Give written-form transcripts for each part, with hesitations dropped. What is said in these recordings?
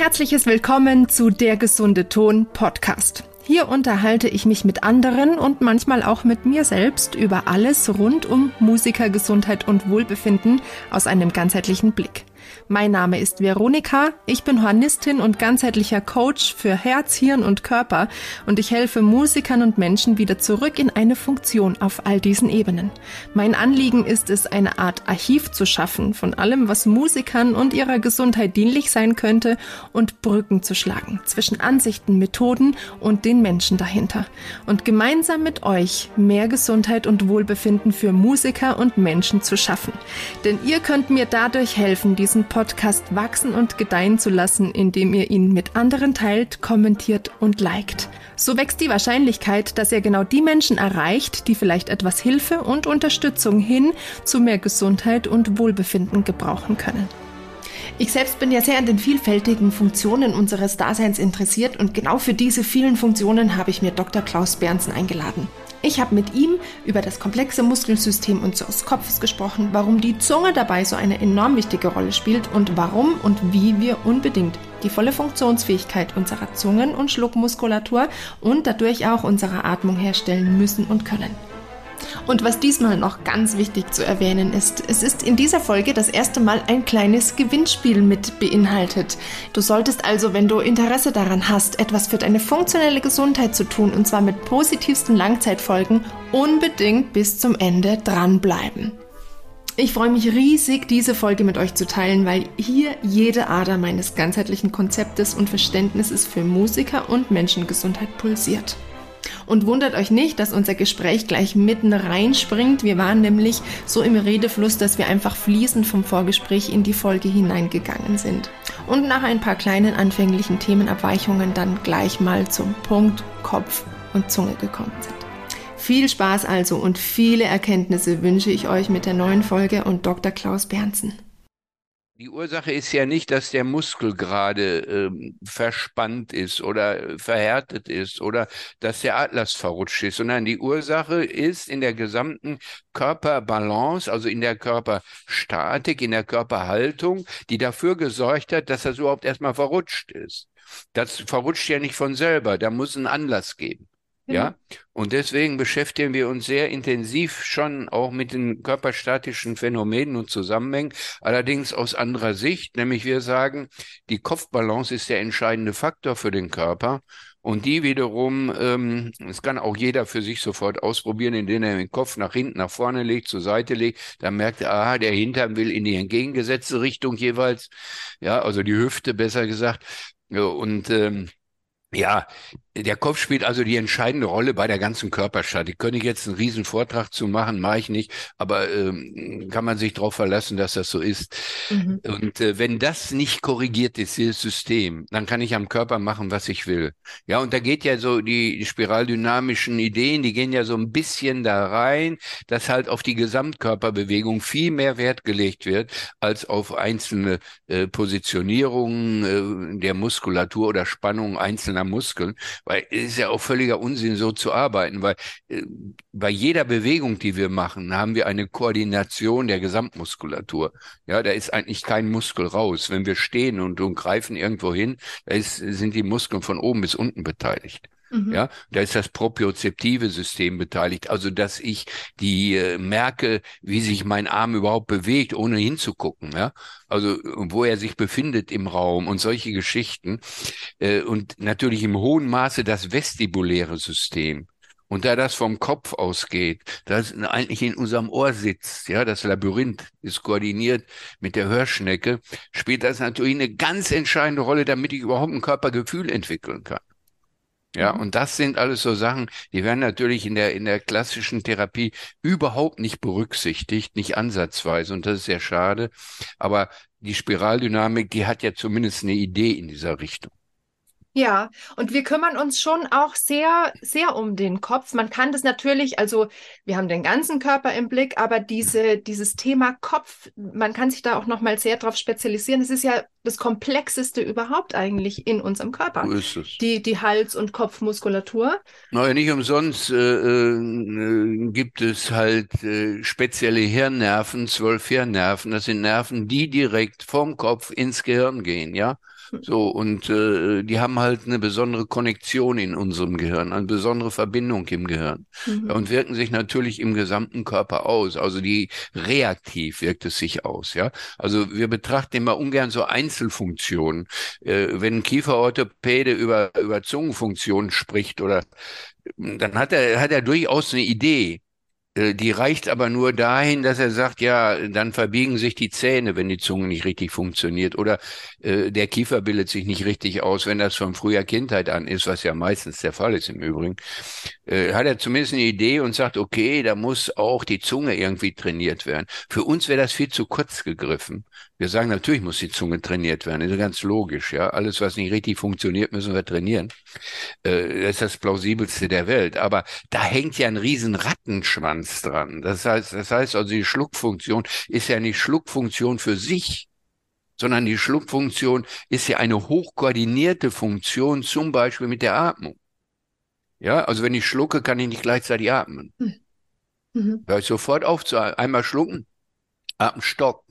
herzliches Willkommen zu Der Gesunde Ton Podcast. Hier unterhalte ich mich mit anderen und manchmal auch mit mir selbst über alles rund um Musikergesundheit und Wohlbefinden aus einem ganzheitlichen Blick. Mein Name ist Veronika, ich bin Hornistin und ganzheitlicher Coach für Herz, Hirn und Körper und ich helfe Musikern und Menschen wieder zurück in eine Funktion auf all diesen Ebenen. Mein Anliegen ist es, eine Art Archiv zu schaffen von allem, was Musikern und ihrer Gesundheit dienlich sein könnte und Brücken zu schlagen zwischen Ansichten, Methoden und den Menschen dahinter. Und gemeinsam mit euch mehr Gesundheit und Wohlbefinden für Musiker und Menschen zu schaffen. Denn ihr könnt mir dadurch helfen, diesen Podcast wachsen und gedeihen zu lassen, indem ihr ihn mit anderen teilt, kommentiert und liked. So wächst die Wahrscheinlichkeit, dass ihr genau die Menschen erreicht, die vielleicht etwas Hilfe und Unterstützung hin zu mehr Gesundheit und Wohlbefinden gebrauchen können. Ich selbst bin ja sehr an den vielfältigen Funktionen unseres Daseins interessiert und genau für diese vielen Funktionen habe ich mir Dr. Klaus Berndsen eingeladen. Ich habe mit ihm über das komplexe Muskelsystem unseres Kopfes gesprochen, warum die Zunge dabei so eine enorm wichtige Rolle spielt und warum und wie wir unbedingt die volle Funktionsfähigkeit unserer Zungen- und Schluckmuskulatur und dadurch auch unserer Atmung herstellen müssen und können. Und was diesmal noch ganz wichtig zu erwähnen ist, es ist in dieser Folge das erste Mal ein kleines Gewinnspiel mit beinhaltet. Du solltest also, wenn du Interesse daran hast, etwas für deine funktionelle Gesundheit zu tun, und zwar mit positivsten Langzeitfolgen, unbedingt bis zum Ende dranbleiben. Ich freue mich riesig, diese Folge mit euch zu teilen, weil hier jede Ader meines ganzheitlichen Konzeptes und Verständnisses für Musiker und Menschengesundheit pulsiert. Und wundert euch nicht, dass unser Gespräch gleich mitten reinspringt. Wir waren nämlich so im Redefluss, dass wir einfach fließend vom Vorgespräch in die Folge hineingegangen sind. Und nach ein paar kleinen anfänglichen Themenabweichungen dann gleich mal zum Punkt Kopf und Zunge gekommen sind. Viel Spaß also und viele Erkenntnisse wünsche ich euch mit der neuen Folge und Dr. Klaus Berndsen. Die Ursache ist ja nicht, dass der Muskel gerade verspannt ist oder verhärtet ist oder dass der Atlas verrutscht ist, sondern die Ursache ist in der gesamten Körperbalance, also in der Körperstatik, in der Körperhaltung, die dafür gesorgt hat, dass das überhaupt erstmal verrutscht ist. Das verrutscht ja nicht von selber, da muss ein Anlass geben. Ja, und deswegen beschäftigen wir uns sehr intensiv schon auch mit den körperstatischen Phänomenen und Zusammenhängen, allerdings aus anderer Sicht, nämlich wir sagen, die Kopfbalance ist der entscheidende Faktor für den Körper und die wiederum, das kann auch jeder für sich sofort ausprobieren, indem er den Kopf nach hinten, nach vorne legt, zur Seite legt, dann merkt er, aha, der Hintern will in die entgegengesetzte Richtung jeweils, ja, also die Hüfte besser gesagt, und ja, der Kopf spielt also die entscheidende Rolle bei der ganzen Körperstatik. Könnte ich jetzt einen riesen Vortrag zu machen, mache ich nicht, aber kann man sich darauf verlassen, dass das so ist. Mhm. Und wenn das nicht korrigiert ist, dieses System, dann kann ich am Körper machen, was ich will. Ja, und da geht ja so die spiraldynamischen Ideen, die gehen ja so ein bisschen da rein, dass halt auf die Gesamtkörperbewegung viel mehr Wert gelegt wird, als auf einzelne Positionierungen der Muskulatur oder Spannungen einzelner Muskeln. Weil es ist ja auch völliger Unsinn, so zu arbeiten, weil bei jeder Bewegung, die wir machen, haben wir eine Koordination der Gesamtmuskulatur. Ja, da ist eigentlich kein Muskel raus. Wenn wir stehen und greifen irgendwo hin, da sind die Muskeln von oben bis unten beteiligt. Mhm. Ja, da ist das propriozeptive System beteiligt, also dass ich merke, wie sich mein Arm überhaupt bewegt, ohne hinzugucken, ja, also wo er sich befindet im Raum und solche Geschichten und natürlich im hohen Maße das vestibuläre System. Und da das vom Kopf ausgeht, das eigentlich in unserem Ohr sitzt, ja, das Labyrinth ist koordiniert mit der Hörschnecke, spielt das natürlich eine ganz entscheidende Rolle, damit ich überhaupt ein Körpergefühl entwickeln kann. Ja, und das sind alles so Sachen, die werden natürlich in der klassischen Therapie überhaupt nicht berücksichtigt, nicht ansatzweise, und das ist sehr schade. Aber die Spiraldynamik, die hat ja zumindest eine Idee in dieser Richtung. Ja, und wir kümmern uns schon auch sehr, sehr um den Kopf. Man kann das natürlich, also wir haben den ganzen Körper im Blick, aber dieses Thema Kopf, man kann sich da auch nochmal sehr drauf spezialisieren. Es ist ja das Komplexeste überhaupt eigentlich in unserem Körper. So ist es. Die Hals- und Kopfmuskulatur. Naja, nicht umsonst gibt es halt spezielle Hirnnerven, 12 Hirnnerven. Das sind Nerven, die direkt vom Kopf ins Gehirn gehen, ja. So, und die haben halt eine besondere Konnektion in unserem Gehirn, eine besondere Verbindung im Gehirn, und wirken sich natürlich im gesamten Körper aus. Also die reaktiv wirkt es sich aus, ja. Also wir betrachten immer ungern so Einzelfunktionen. Wenn ein Kieferorthopäde über Zungenfunktionen spricht oder dann hat er durchaus eine Idee. Die reicht aber nur dahin, dass er sagt, ja, dann verbiegen sich die Zähne, wenn die Zunge nicht richtig funktioniert, oder der Kiefer bildet sich nicht richtig aus, wenn das von früher Kindheit an ist, was ja meistens der Fall ist im Übrigen. Hat er zumindest eine Idee und sagt, okay, da muss auch die Zunge irgendwie trainiert werden. Für uns wäre das viel zu kurz gegriffen. Wir sagen, natürlich muss die Zunge trainiert werden, das ist ganz logisch, ja. Alles, was nicht richtig funktioniert, müssen wir trainieren. Das ist das Plausibelste der Welt. Aber da hängt ja ein riesen Rattenschwanz dran. Das heißt also, die Schluckfunktion ist ja nicht Schluckfunktion für sich, sondern die Schluckfunktion ist ja eine hochkoordinierte Funktion, zum Beispiel mit der Atmung. Ja, also wenn ich schlucke, kann ich nicht gleichzeitig atmen. Hör ich sofort auf zu atmen. Einmal schlucken, Atmen stockt.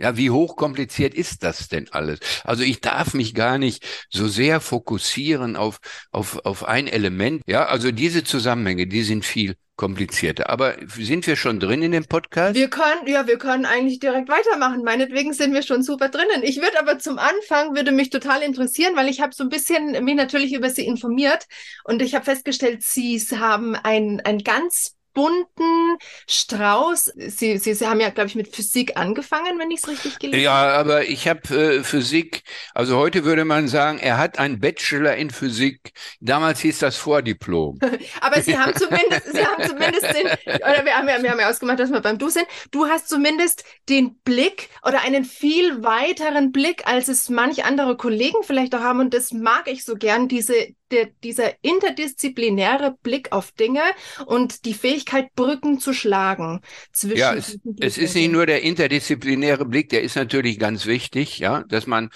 Ja, wie hochkompliziert ist das denn alles? Also ich darf mich gar nicht so sehr fokussieren auf ein Element. Ja, also diese Zusammenhänge, die sind viel komplizierter. Aber sind wir schon drin in dem Podcast? Wir können eigentlich direkt weitermachen. Meinetwegen sind wir schon super drinnen. Ich würde aber zum Anfang, würde mich total interessieren, weil ich habe so ein bisschen mich natürlich über Sie informiert und ich habe festgestellt, Sie haben ein ganz bunten Strauß. Sie haben ja, glaube ich, mit Physik angefangen, wenn ich es richtig gelesen habe. Ja, aber ich habe Physik, also heute würde man sagen, er hat einen Bachelor in Physik. Damals hieß das Vordiplom. Aber Sie haben zumindest den, oder wir haben ja ausgemacht, dass wir beim Du sind. Du hast zumindest den Blick oder einen viel weiteren Blick, als es manch andere Kollegen vielleicht auch haben. Und das mag ich so gern, dieser interdisziplinäre Blick auf Dinge und die Fähigkeit, Brücken zu schlagen. Ja, es ist nicht nur der interdisziplinäre Blick, der ist natürlich ganz wichtig, ja, dass man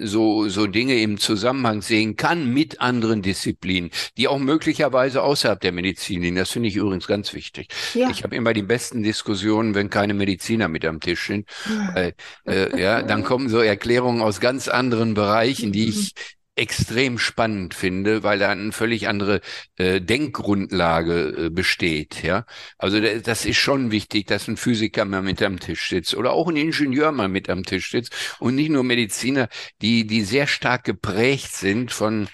so Dinge im Zusammenhang sehen kann mit anderen Disziplinen, die auch möglicherweise außerhalb der Medizin liegen. Das finde ich übrigens ganz wichtig. Ja. Ich habe immer die besten Diskussionen, wenn keine Mediziner mit am Tisch sind. Ja, dann kommen so Erklärungen aus ganz anderen Bereichen, die ich extrem spannend finde, weil da eine völlig andere Denkgrundlage besteht. Ja, also das ist schon wichtig, dass ein Physiker mal mit am Tisch sitzt oder auch ein Ingenieur mal mit am Tisch sitzt und nicht nur Mediziner, die sehr stark geprägt sind von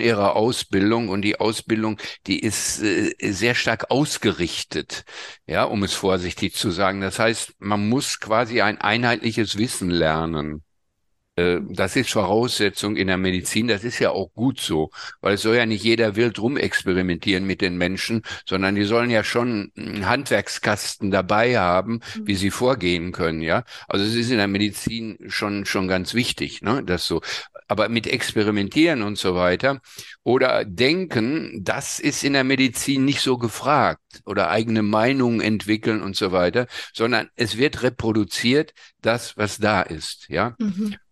ihrer Ausbildung, und die Ausbildung, die ist sehr stark ausgerichtet, ja, um es vorsichtig zu sagen. Das heißt, man muss quasi ein einheitliches Wissen lernen. Das ist Voraussetzung in der Medizin, das ist ja auch gut so, weil es soll ja nicht jeder wild rumexperimentieren mit den Menschen, sondern die sollen ja schon einen Handwerkskasten dabei haben, wie sie vorgehen können, ja. Also es ist in der Medizin schon ganz wichtig, ne, das so. Aber mit Experimentieren und so weiter oder Denken, das ist in der Medizin nicht so gefragt, oder eigene Meinungen entwickeln und so weiter, sondern es wird reproduziert, das, was da ist, ja.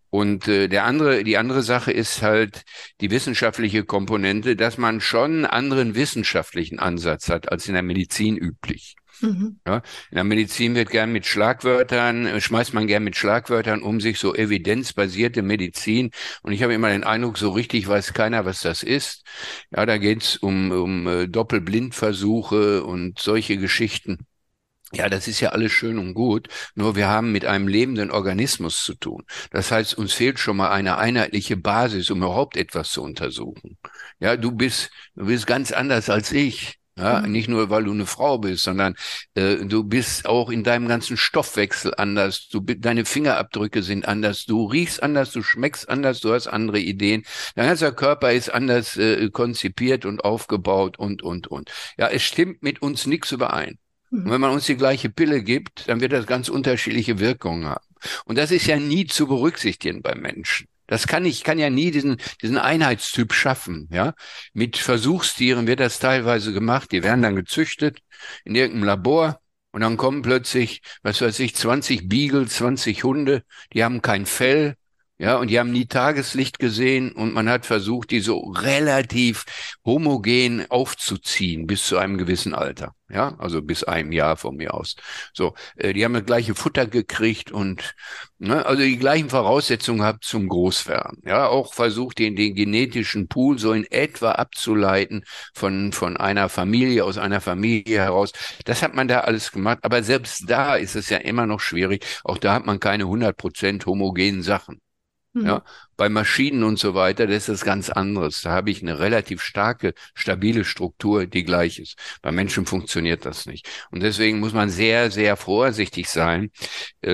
Und die andere Sache ist halt die wissenschaftliche Komponente, dass man schon einen anderen wissenschaftlichen Ansatz hat als in der Medizin üblich. Ja, in der Medizin schmeißt man gern mit Schlagwörtern um sich, so evidenzbasierte Medizin. Und ich habe immer den Eindruck, so richtig weiß keiner, was das ist. Ja, da geht's um Doppelblindversuche und solche Geschichten. Ja, das ist ja alles schön und gut, nur wir haben mit einem lebenden Organismus zu tun. Das heißt, uns fehlt schon mal eine einheitliche Basis, um überhaupt etwas zu untersuchen. Ja, du bist ganz anders als ich. Ja, nicht nur, weil du eine Frau bist, sondern du bist auch in deinem ganzen Stoffwechsel anders, deine Fingerabdrücke sind anders, du riechst anders, du schmeckst anders, du hast andere Ideen, dein ganzer Körper ist anders konzipiert und aufgebaut und. Ja, es stimmt mit uns nichts überein. Und wenn man uns die gleiche Pille gibt, dann wird das ganz unterschiedliche Wirkungen haben. Und das ist ja nie zu berücksichtigen bei Menschen. Das kann ja nie diesen Einheitstyp schaffen, ja. Mit Versuchstieren wird das teilweise gemacht, die werden dann gezüchtet in irgendeinem Labor und dann kommen plötzlich, was weiß ich, 20 Beagle, 20 Hunde, die haben kein Fell Ja, und die haben nie Tageslicht gesehen und man hat versucht, die so relativ homogen aufzuziehen bis zu einem gewissen Alter. Ja, also bis einem Jahr von mir aus. So, die haben das gleiche Futter gekriegt und, ne, also die gleichen Voraussetzungen gehabt zum Großwerden. Ja, auch versucht, den genetischen Pool so in etwa abzuleiten von einer Familie, aus einer Familie heraus. Das hat man da alles gemacht. Aber selbst da ist es ja immer noch schwierig. Auch da hat man keine 100% homogenen Sachen. Ja, bei Maschinen und so weiter, das ist das ganz anderes. Da habe ich eine relativ starke, stabile Struktur, die gleich ist. Bei Menschen funktioniert das nicht. Und deswegen muss man sehr, sehr vorsichtig sein. Ich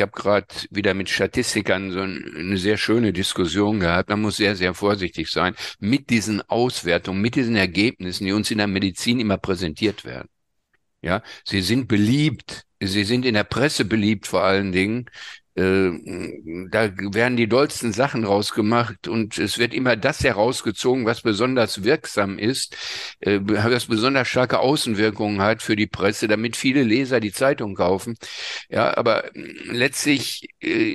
habe gerade wieder mit Statistikern so eine sehr schöne Diskussion gehabt. Man muss sehr, sehr vorsichtig sein mit diesen Auswertungen, mit diesen Ergebnissen, die uns in der Medizin immer präsentiert werden. Ja, sie sind beliebt. Sie sind in der Presse beliebt vor allen Dingen. Da werden die dollsten Sachen rausgemacht und es wird immer das herausgezogen, was besonders wirksam ist, was besonders starke Außenwirkungen hat für die Presse, damit viele Leser die Zeitung kaufen. Ja, aber letztlich,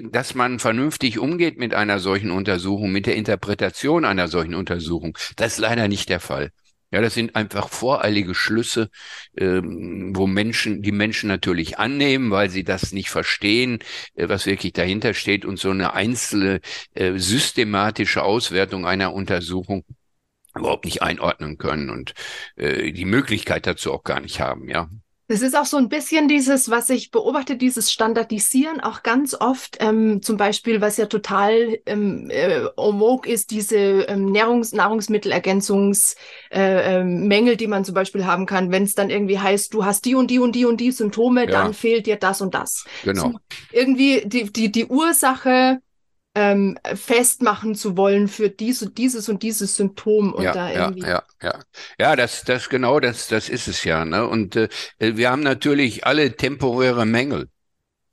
dass man vernünftig umgeht mit einer solchen Untersuchung, mit der Interpretation einer solchen Untersuchung, das ist leider nicht der Fall. Ja, das sind einfach voreilige Schlüsse, wo die Menschen natürlich annehmen, weil sie das nicht verstehen, was wirklich dahinter steht. Und so eine einzelne systematische Auswertung einer Untersuchung überhaupt nicht einordnen können und die Möglichkeit dazu auch gar nicht haben, ja. Das ist auch so ein bisschen dieses, was ich beobachte, dieses Standardisieren auch ganz oft, zum Beispiel, was ja total en vogue ist, diese Nahrungsmittelergänzungsmängel, die man zum Beispiel haben kann, wenn es dann irgendwie heißt, du hast die und die und die und die Symptome, ja, dann fehlt dir das und das. Genau. So, irgendwie die Ursache festmachen zu wollen für dieses und dieses Symptom. Und ja, da irgendwie ja, das ist es ja, ne? Und wir haben natürlich alle temporäre Mängel.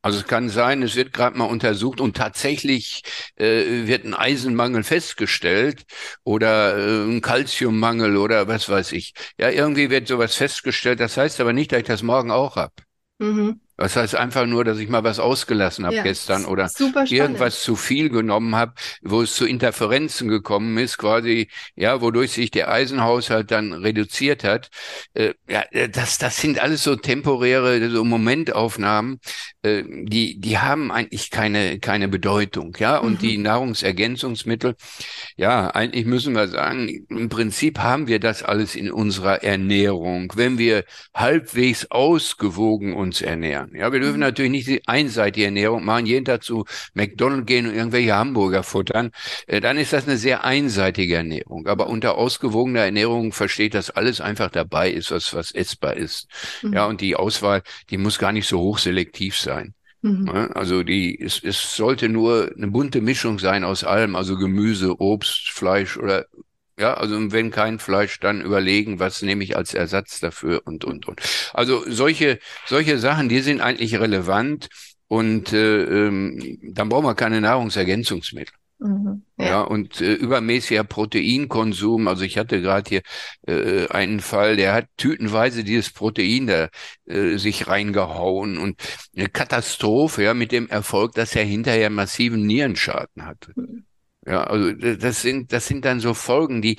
Also es kann sein, es wird gerade mal untersucht und tatsächlich wird ein Eisenmangel festgestellt oder ein Kalziummangel oder was weiß ich. Ja, irgendwie wird sowas festgestellt. Das heißt aber nicht, dass ich das morgen auch habe. Mhm. Das heißt einfach nur, dass ich mal was ausgelassen habe gestern oder irgendwas zu viel genommen habe, wo es zu Interferenzen gekommen ist, quasi, ja, wodurch sich der Eisenhaushalt dann reduziert hat. Das sind alles so temporäre, so Momentaufnahmen, die haben eigentlich keine Bedeutung, ja. Und die Nahrungsergänzungsmittel, ja, eigentlich müssen wir sagen, im Prinzip haben wir das alles in unserer Ernährung, wenn wir halbwegs ausgewogen uns ernähren. Ja, wir dürfen natürlich nicht die einseitige Ernährung machen, jeden Tag zu McDonald's gehen und irgendwelche Hamburger futtern. Dann ist das eine sehr einseitige Ernährung. Aber unter ausgewogener Ernährung versteht, dass alles einfach dabei ist, was essbar ist. Mhm. Ja, und die Auswahl, die muss gar nicht so hochselektiv sein. Mhm. Ja, also es sollte nur eine bunte Mischung sein aus allem, also Gemüse, Obst, Fleisch oder ja, also wenn kein Fleisch, dann überlegen, was nehme ich als Ersatz dafür und. Also solche Sachen, die sind eigentlich relevant und dann brauchen wir keine Nahrungsergänzungsmittel. Mhm. Ja, und übermäßiger Proteinkonsum, also ich hatte gerade hier einen Fall, der hat tütenweise dieses Protein da sich reingehauen und eine Katastrophe, ja, mit dem Erfolg, dass er hinterher massiven Nierenschaden hatte. Mhm. Ja, also das sind dann so Folgen, die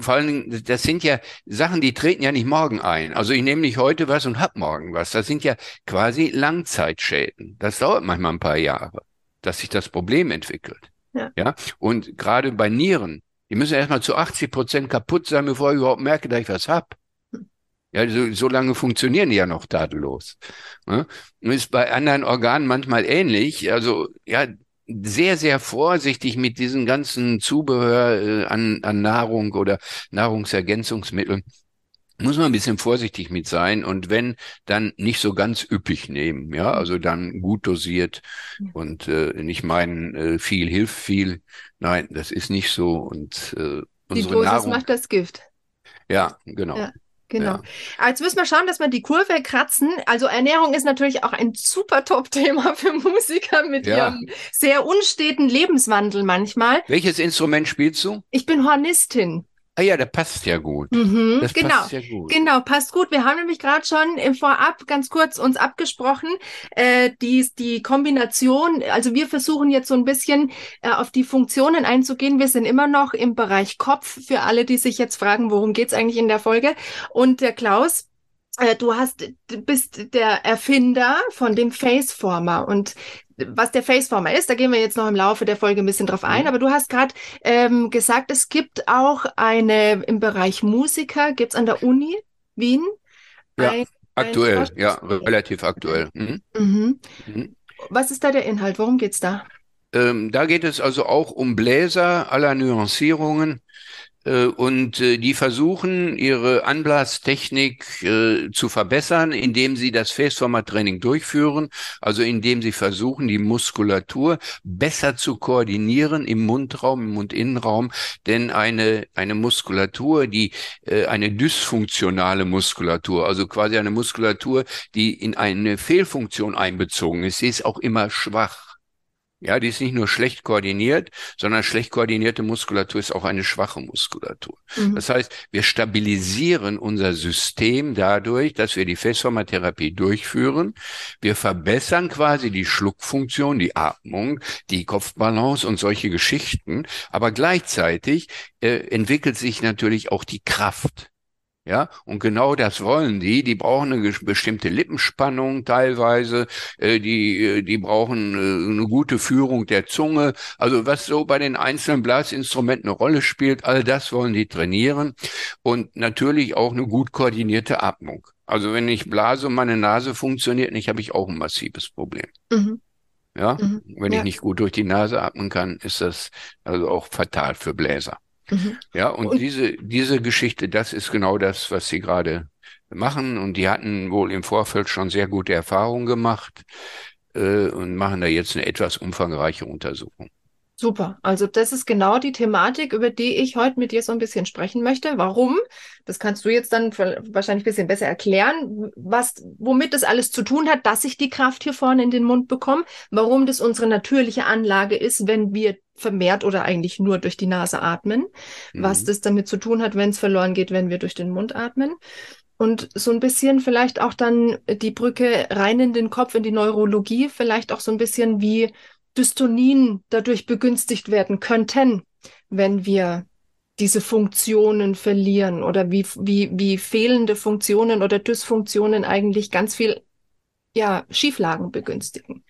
vor allen Dingen, das sind ja Sachen, die treten ja nicht morgen ein. Also ich nehme nicht heute was und hab morgen was. Das sind ja quasi Langzeitschäden. Das dauert manchmal ein paar Jahre, dass sich das Problem entwickelt. Ja? Und gerade bei Nieren, die müssen erstmal zu 80% kaputt sein, bevor ich überhaupt merke, dass ich was hab. Ja, so lange funktionieren die ja noch tadellos. Ja? Ist bei anderen Organen manchmal ähnlich. Also ja, sehr, sehr vorsichtig mit diesem ganzen Zubehör an Nahrung oder Nahrungsergänzungsmitteln. Muss man ein bisschen vorsichtig mit sein und wenn, dann nicht so ganz üppig nehmen, ja, also dann gut dosiert und nicht meinen, viel hilft viel. Nein, das ist nicht so und unsere Dosis Nahrung macht das Gift. Ja, genau. Ja. Genau. Ja. Jetzt müssen wir schauen, dass wir die Kurve kratzen. Also Ernährung ist natürlich auch ein super Top-Thema für Musiker mit ihrem sehr unsteten Lebenswandel manchmal. Welches Instrument spielst du? Ich bin Hornistin. Ah ja, der passt ja gut. Mhm, das genau, passt ja gut. Genau, passt gut. Wir haben nämlich gerade schon im Vorab ganz kurz uns abgesprochen, die Kombination, also wir versuchen jetzt so ein bisschen auf die Funktionen einzugehen. Wir sind immer noch im Bereich Kopf, für alle, die sich jetzt fragen, worum geht's eigentlich in der Folge. Und der Klaus, du bist der Erfinder von dem Faceformer, und was der Faceformer ist, da gehen wir jetzt noch im Laufe der Folge ein bisschen drauf ein, aber du hast gerade gesagt, es gibt auch eine, im Bereich Musiker, gibt es an der Uni Wien? Ja, relativ aktuell. Mhm. Mhm. Mhm. Was ist da der Inhalt, worum geht's da? Da geht es also auch um Bläser aller Nuancierungen, und die versuchen, ihre Anblastechnik zu verbessern, indem sie das Faceformer-Training durchführen, also indem sie versuchen, die Muskulatur besser zu koordinieren im Mundraum, im Mundinnenraum, denn eine Muskulatur, die eine dysfunktionale Muskulatur, also quasi eine Muskulatur, die in eine Fehlfunktion einbezogen ist, sie ist auch immer schwach. Ja, die ist nicht nur schlecht koordiniert, sondern schlecht koordinierte Muskulatur ist auch eine schwache Muskulatur. Mhm. Das heißt, wir stabilisieren unser System dadurch, dass wir die Faceformer-Therapie durchführen. Wir verbessern quasi die Schluckfunktion, die Atmung, die Kopfbalance und solche Geschichten. Aber gleichzeitig entwickelt sich natürlich auch die Kraft. Ja, und genau das wollen die. Die brauchen eine bestimmte Lippenspannung teilweise, die brauchen eine gute Führung der Zunge. Also was so bei den einzelnen Blasinstrumenten eine Rolle spielt, all das wollen die trainieren. Und natürlich auch eine gut koordinierte Atmung. Also wenn ich blase und meine Nase funktioniert nicht, habe ich auch ein massives Problem. Mhm. Ja, mhm. Wenn ich nicht gut durch die Nase atmen kann, ist das also auch fatal für Bläser. Mhm. Ja, und diese Geschichte, das ist genau das, was sie gerade machen. Und die hatten wohl im Vorfeld schon sehr gute Erfahrungen gemacht und machen da jetzt eine etwas umfangreiche Untersuchung. Super, also das ist genau die Thematik, über die ich heute mit dir so ein bisschen sprechen möchte. Warum? Das kannst du jetzt dann wahrscheinlich ein bisschen besser erklären, womit das alles zu tun hat, dass ich die Kraft hier vorne in den Mund bekomme, warum das unsere natürliche Anlage ist, wenn wir vermehrt oder eigentlich nur durch die Nase atmen, was das damit zu tun hat, wenn es verloren geht, wenn wir durch den Mund atmen. Und so ein bisschen vielleicht auch dann die Brücke rein in den Kopf, in die Neurologie, vielleicht auch so ein bisschen wie Dystonien dadurch begünstigt werden könnten, wenn wir diese Funktionen verlieren, oder wie fehlende Funktionen oder Dysfunktionen eigentlich ganz viel Schieflagen begünstigen.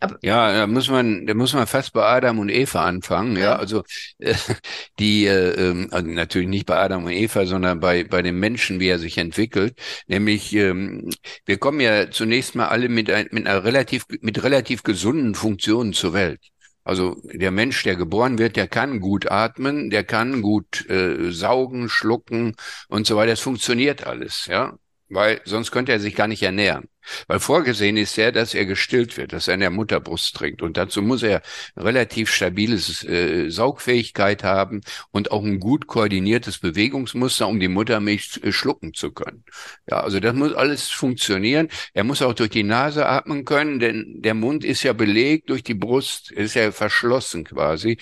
Aber da muss man fast bei Adam und Eva anfangen. Ja, also also natürlich nicht bei Adam und Eva, sondern bei dem Menschen, wie er sich entwickelt. Nämlich, wir kommen ja zunächst mal alle mit relativ gesunden Funktionen zur Welt. Also der Mensch, der geboren wird, der kann gut atmen, der kann gut saugen, schlucken und so weiter. Das funktioniert alles, ja. Weil sonst könnte er sich gar nicht ernähren. Weil vorgesehen ist ja, dass er gestillt wird, dass er in der Mutterbrust trinkt. Und dazu muss er relativ stabiles Saugfähigkeit haben und auch ein gut koordiniertes Bewegungsmuster, um die Muttermilch schlucken zu können. Ja, also das muss alles funktionieren. Er muss auch durch die Nase atmen können, denn der Mund ist ja belegt durch die Brust, ist ja verschlossen quasi,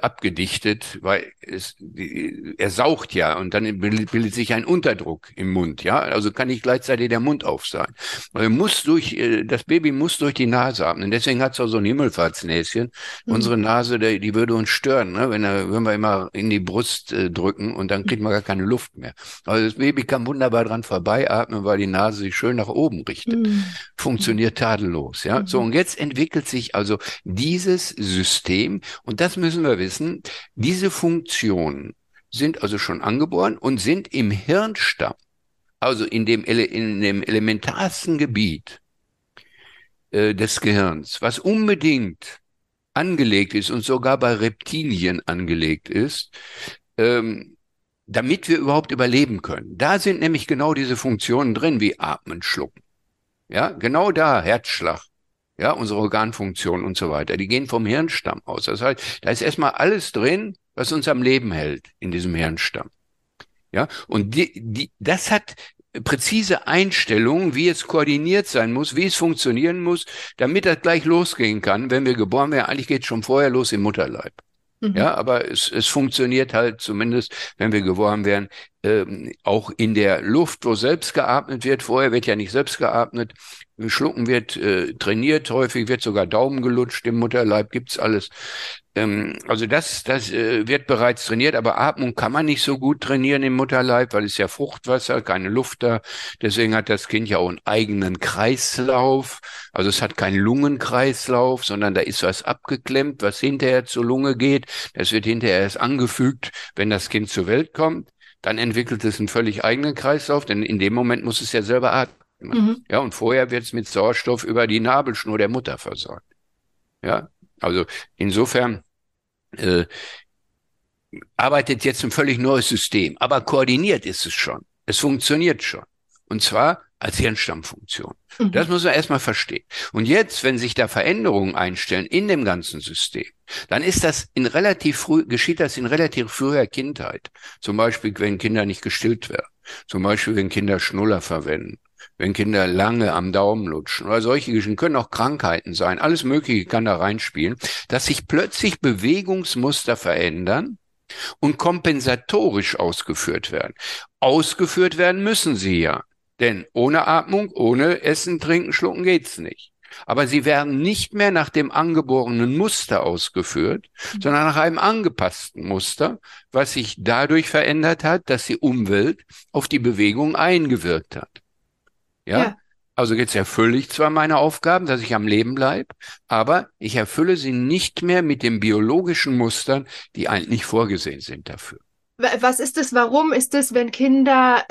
abgedichtet, weil er saugt ja und dann bildet sich ein Unterdruck im Mund. Ja, also kann nicht gleichzeitig der Mund auf sein. Das Baby muss durch die Nase atmen. Deswegen hat es auch so ein Himmelfahrtsnäschen. Mhm. Unsere Nase, die würde uns stören, ne? Wenn wir immer in die Brust drücken und dann kriegt man gar keine Luft mehr. Also das Baby kann wunderbar dran vorbeiatmen, weil die Nase sich schön nach oben richtet. Mhm. Funktioniert tadellos. Ja? Mhm. So, und jetzt entwickelt sich also dieses System, und das müssen wir wissen, diese Funktionen sind also schon angeboren und sind im Hirnstamm, also in dem elementarsten Gebiet des Gehirns, was unbedingt angelegt ist und sogar bei Reptilien angelegt ist, damit wir überhaupt überleben können. Da sind nämlich genau diese Funktionen drin, wie Atmen, Schlucken. Ja, genau da, Herzschlag. Ja, unsere Organfunktionen und so weiter. Die gehen vom Hirnstamm aus. Das heißt, da ist erstmal alles drin, was uns am Leben hält in diesem Hirnstamm. Ja, und das hat präzise Einstellungen, wie es koordiniert sein muss, wie es funktionieren muss, damit das gleich losgehen kann, wenn wir geboren werden. Eigentlich geht es schon vorher los im Mutterleib. Mhm. Ja, aber es funktioniert halt zumindest, wenn wir geworben werden, auch in der Luft, wo selbst geatmet wird. Vorher wird ja nicht selbst geatmet. Schlucken wird trainiert, häufig wird sogar Daumen gelutscht, im Mutterleib gibt's alles. Also das wird bereits trainiert, aber Atmung kann man nicht so gut trainieren im Mutterleib, weil es ja Fruchtwasser, keine Luft da. Deswegen hat das Kind ja auch einen eigenen Kreislauf. Also es hat keinen Lungenkreislauf, sondern da ist was abgeklemmt, was hinterher zur Lunge geht. Das wird hinterher erst angefügt, wenn das Kind zur Welt kommt. Dann entwickelt es einen völlig eigenen Kreislauf, denn in dem Moment muss es ja selber atmen. Mhm. Ja, und vorher wird es mit Sauerstoff über die Nabelschnur der Mutter versorgt. Ja, also insofern arbeitet jetzt ein völlig neues System, aber koordiniert ist es schon. Es funktioniert schon. Und zwar als Hirnstammfunktion. Mhm. Das muss man erstmal verstehen. Und jetzt, wenn sich da Veränderungen einstellen in dem ganzen System, dann ist das geschieht das in relativ früher Kindheit. Zum Beispiel, wenn Kinder nicht gestillt werden. Zum Beispiel, wenn Kinder Schnuller verwenden. Wenn Kinder lange am Daumen lutschen oder solche Geschichten, können auch Krankheiten sein, alles Mögliche kann da reinspielen, dass sich plötzlich Bewegungsmuster verändern und kompensatorisch ausgeführt werden. Ausgeführt werden müssen sie ja, denn ohne Atmung, ohne Essen, Trinken, Schlucken geht's nicht. Aber sie werden nicht mehr nach dem angeborenen Muster ausgeführt, sondern nach einem angepassten Muster, was sich dadurch verändert hat, dass die Umwelt auf die Bewegung eingewirkt hat. Ja, also jetzt erfülle ich zwar meine Aufgaben, dass ich am Leben bleibe, aber ich erfülle sie nicht mehr mit den biologischen Mustern, die eigentlich vorgesehen sind dafür. Was ist das? Warum ist das, wenn Kinder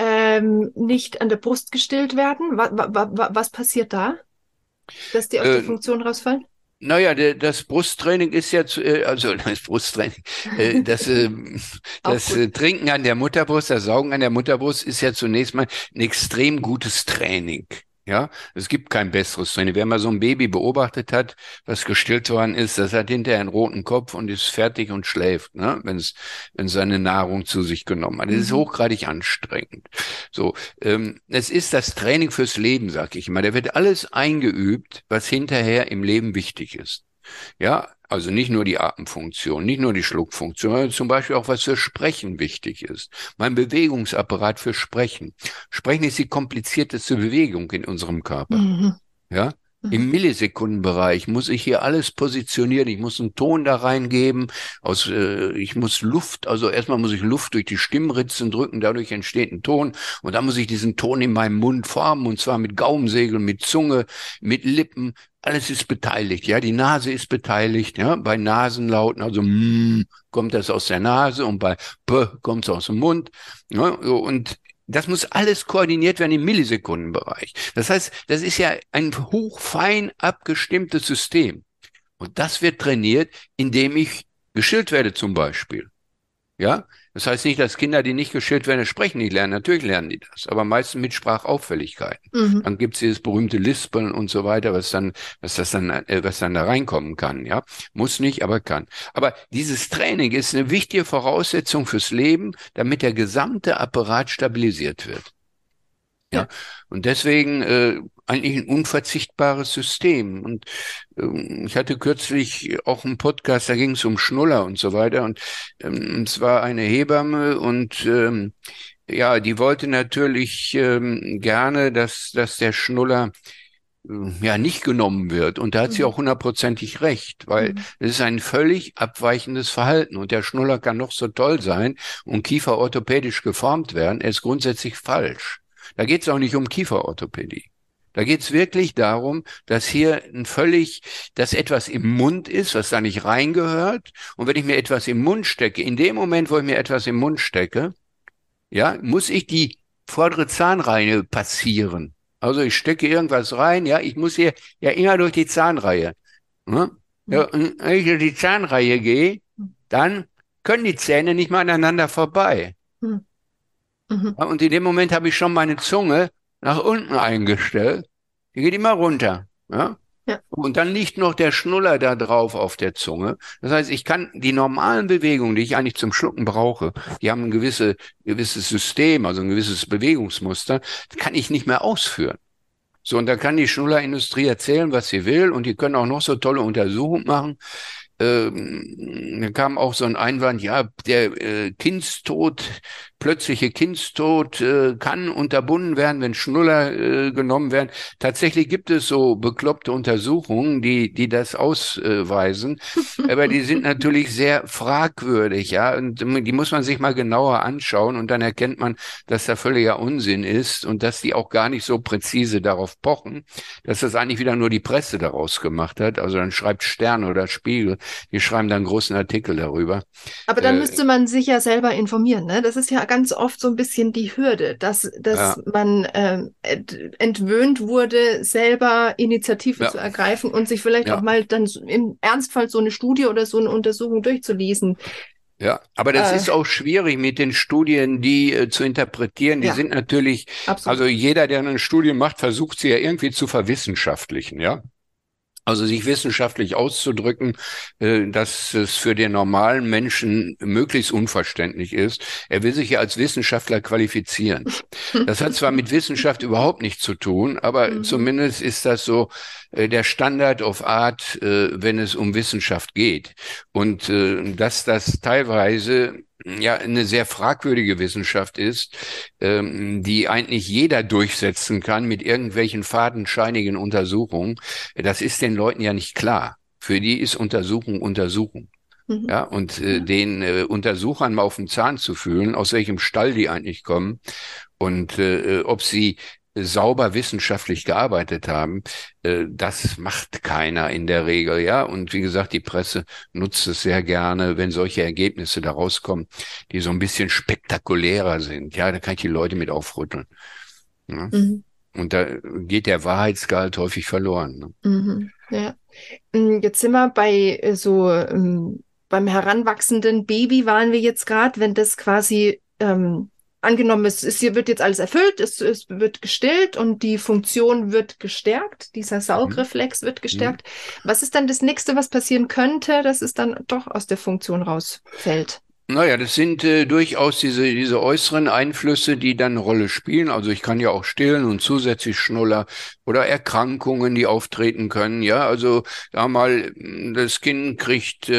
nicht an der Brust gestillt werden? Was passiert da, dass die aus der Funktion rausfallen? Naja, das Brusttraining ist ja, das Trinken an der Mutterbrust, das Saugen an der Mutterbrust ist ja zunächst mal ein extrem gutes Training. Ja, es gibt kein besseres Training. Wer mal so ein Baby beobachtet hat, was gestillt worden ist, das hat hinterher einen roten Kopf und ist fertig und schläft, ne? Wenn es seine Nahrung zu sich genommen hat. Das ist hochgradig anstrengend. So, es ist das Training fürs Leben, sag ich immer. Da wird alles eingeübt, was hinterher im Leben wichtig ist. Ja, also nicht nur die Atemfunktion, nicht nur die Schluckfunktion, sondern zum Beispiel auch, was für Sprechen wichtig ist. Mein Bewegungsapparat für Sprechen. Sprechen ist die komplizierteste Bewegung in unserem Körper. Mhm. Ja? Im Millisekundenbereich muss ich hier alles positionieren. Ich muss einen Ton da reingeben. Ich muss Luft, also erstmal muss ich Luft durch die Stimmritzen drücken. Dadurch entsteht ein Ton. Und dann muss ich diesen Ton in meinem Mund formen. Und zwar mit Gaumensegeln, mit Zunge, mit Lippen. Alles ist beteiligt, ja, die Nase ist beteiligt, ja, bei Nasenlauten, also kommt das aus der Nase und bei P kommt es aus dem Mund, ne? So, und das muss alles koordiniert werden im Millisekundenbereich. Das heißt, das ist ja ein hochfein abgestimmtes System und das wird trainiert, indem ich gestillt werde zum Beispiel, ja. Das heißt nicht, dass Kinder, die nicht gestillt werden, sprechen nicht lernen. Natürlich lernen die das, aber meistens mit Sprachauffälligkeiten. Mhm. Dann gibt's dieses berühmte Lispeln und so weiter, was dann da reinkommen kann. Ja, muss nicht, aber kann. Aber dieses Training ist eine wichtige Voraussetzung fürs Leben, damit der gesamte Apparat stabilisiert wird. Ja, ja. Und deswegen eigentlich ein unverzichtbares System. Und ich hatte kürzlich auch einen Podcast, da ging es um Schnuller und so weiter. Und es war eine Hebamme und die wollte natürlich gerne, dass der Schnuller nicht genommen wird. Und da hat sie auch hundertprozentig recht, weil es ist ein völlig abweichendes Verhalten. Und der Schnuller kann noch so toll sein und kieferorthopädisch geformt werden. Er ist grundsätzlich falsch. Da geht es auch nicht um Kieferorthopädie. Da geht es wirklich darum, dass hier dass etwas im Mund ist, was da nicht reingehört. Und wenn ich mir etwas im Mund stecke, in dem Moment, wo ich mir etwas im Mund stecke, ja, muss ich die vordere Zahnreihe passieren. Also ich stecke irgendwas rein, ja, ich muss hier ja immer durch die Zahnreihe. Ja, und wenn ich durch die Zahnreihe gehe, dann können die Zähne nicht mal aneinander vorbei. Mhm. Ja, und in dem Moment habe ich schon meine Zunge nach unten eingestellt. Die geht immer runter. Ja? Ja. Und dann liegt noch der Schnuller da drauf auf der Zunge. Das heißt, ich kann die normalen Bewegungen, die ich eigentlich zum Schlucken brauche, die haben ein gewisses System, also ein gewisses Bewegungsmuster, kann ich nicht mehr ausführen. So, und da kann die Schnullerindustrie erzählen, was sie will. Und die können auch noch so tolle Untersuchungen machen. Da kam auch so ein Einwand, ja, der Kindstod, plötzliche Kindstod kann unterbunden werden, wenn Schnuller genommen werden. Tatsächlich gibt es so bekloppte Untersuchungen, die das ausweisen, aber die sind natürlich sehr fragwürdig, ja, und die muss man sich mal genauer anschauen und dann erkennt man, dass da völliger Unsinn ist und dass die auch gar nicht so präzise darauf pochen, dass das eigentlich wieder nur die Presse daraus gemacht hat, also dann schreibt Stern oder Spiegel, die schreiben dann einen großen Artikel darüber. Aber dann müsste man sich ja selber informieren, ne? Das ist ja ganz oft so ein bisschen die Hürde, dass man entwöhnt wurde, selber Initiative zu ergreifen und sich vielleicht auch mal dann im Ernstfall so eine Studie oder so eine Untersuchung durchzulesen. Ja, aber das ist auch schwierig mit den Studien, die zu interpretieren. Die sind natürlich, absolut. Also jeder, der eine Studie macht, versucht sie ja irgendwie zu verwissenschaftlichen, ja. Also sich wissenschaftlich auszudrücken, dass es für den normalen Menschen möglichst unverständlich ist. Er will sich ja als Wissenschaftler qualifizieren. Das hat zwar mit Wissenschaft überhaupt nichts zu tun, aber zumindest ist das so der Standard of Art, wenn es um Wissenschaft geht. Und dass das teilweise eine sehr fragwürdige Wissenschaft ist, die eigentlich jeder durchsetzen kann mit irgendwelchen fadenscheinigen Untersuchungen. Das ist den Leuten ja nicht klar. Für die ist Untersuchung Untersuchung. Mhm. Ja, und den Untersuchern mal auf den Zahn zu fühlen, aus welchem Stall die eigentlich kommen und ob sie sauber wissenschaftlich gearbeitet haben, das macht keiner in der Regel, ja. Und wie gesagt, die Presse nutzt es sehr gerne, wenn solche Ergebnisse da rauskommen, die so ein bisschen spektakulärer sind. Ja, da kann ich die Leute mit aufrütteln. Ja? Mhm. Und da geht der Wahrheitsgehalt häufig verloren. Ne? Mhm. Ja. Jetzt sind wir bei so beim heranwachsenden Baby waren wir jetzt gerade, wenn das quasi angenommen, hier wird jetzt alles erfüllt, es wird gestillt und die Funktion wird gestärkt, dieser Saugreflex wird gestärkt. Mhm. Was ist dann das Nächste, was passieren könnte, dass es dann doch aus der Funktion rausfällt? Naja, das sind durchaus diese äußeren Einflüsse, die dann eine Rolle spielen. Also ich kann ja auch stillen und zusätzlich Schnuller oder Erkrankungen, die auftreten können. Ja, also da mal, das Kind kriegt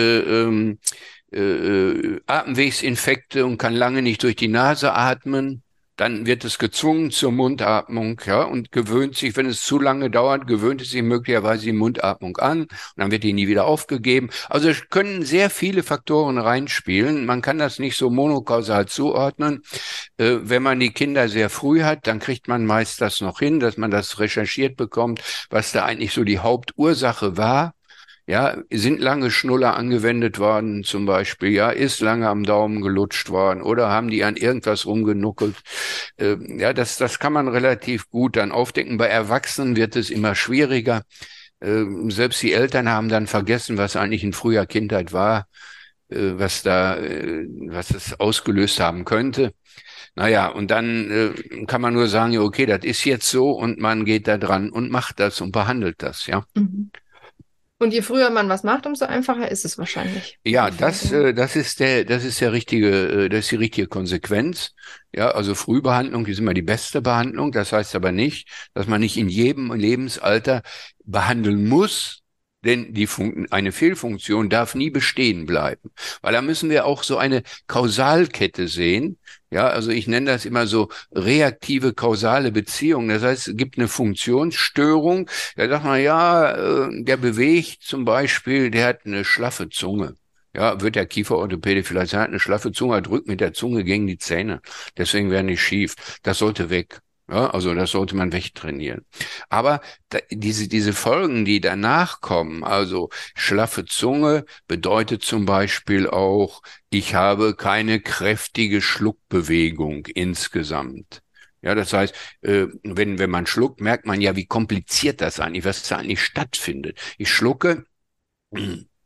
Atemwegsinfekte und kann lange nicht durch die Nase atmen, dann wird es gezwungen zur Mundatmung, ja, und gewöhnt sich, wenn es zu lange dauert, gewöhnt es sich möglicherweise die Mundatmung an und dann wird die nie wieder aufgegeben. Also es können sehr viele Faktoren reinspielen. Man kann das nicht so monokausal zuordnen. Wenn man die Kinder sehr früh hat, dann kriegt man meist das noch hin, dass man das recherchiert bekommt, was da eigentlich so die Hauptursache war. Ja, sind lange Schnuller angewendet worden zum Beispiel, ja, ist lange am Daumen gelutscht worden oder haben die an irgendwas rumgenuckelt. Ja, das kann man relativ gut dann aufdecken. Bei Erwachsenen wird es immer schwieriger. Selbst die Eltern haben dann vergessen, was eigentlich in früher Kindheit war, was es ausgelöst haben könnte. Naja, und dann kann man nur sagen, ja, okay, das ist jetzt so und man geht da dran und macht das und behandelt das, ja. Mhm. Und je früher man was macht, umso einfacher ist es wahrscheinlich. Ja, das ist die richtige Konsequenz. Ja, also Frühbehandlung ist immer die beste Behandlung. Das heißt aber nicht, dass man nicht in jedem Lebensalter behandeln muss, denn eine Fehlfunktion darf nie bestehen bleiben. Weil da müssen wir auch so eine Kausalkette sehen. Ja, also ich nenne das immer so reaktive kausale Beziehung. Das heißt, es gibt eine Funktionsstörung. Da sagt man, ja, der bewegt zum Beispiel, der hat eine schlaffe Zunge. Ja, wird der Kieferorthopäde vielleicht sagen, eine schlaffe Zunge, drückt mit der Zunge gegen die Zähne. Deswegen werden die schief. Das sollte weg. Ja, also das sollte man wegtrainieren. Aber diese Folgen, die danach kommen, also schlaffe Zunge bedeutet zum Beispiel auch, ich habe keine kräftige Schluckbewegung insgesamt. Ja, das heißt, wenn man schluckt, merkt man ja, wie kompliziert das eigentlich, was da eigentlich stattfindet. Ich schlucke,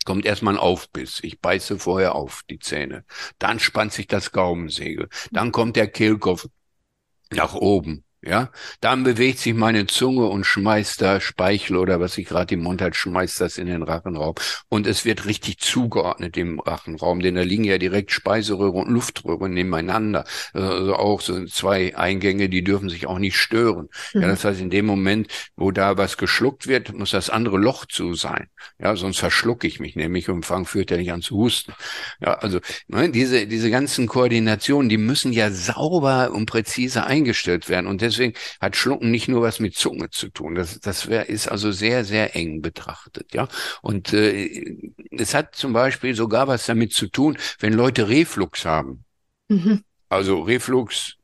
kommt erstmal ein Aufbiss. Ich beiße vorher auf die Zähne. Dann spannt sich das Gaumensegel. Dann kommt der Kehlkopf nach oben. Ja, dann bewegt sich meine Zunge und schmeißt da Speichel oder was ich gerade im Mund hat, schmeißt das in den Rachenraum. Und es wird richtig zugeordnet im Rachenraum, denn da liegen ja direkt Speiseröhre und Luftröhre nebeneinander. Also auch so zwei Eingänge, die dürfen sich auch nicht stören. Ja, das heißt, in dem Moment, wo da was geschluckt wird, muss das andere Loch zu sein. Ja, sonst verschlucke ich mich nämlich und fange fürchterlich an zu husten. Ja, also, ne, diese ganzen Koordinationen, die müssen ja sauber und präzise eingestellt werden. Und deswegen hat Schlucken nicht nur was mit Zunge zu tun. Das ist also sehr, sehr eng betrachtet, ja. Und es hat zum Beispiel sogar was damit zu tun, wenn Leute Reflux haben. Mhm. Also Reflux,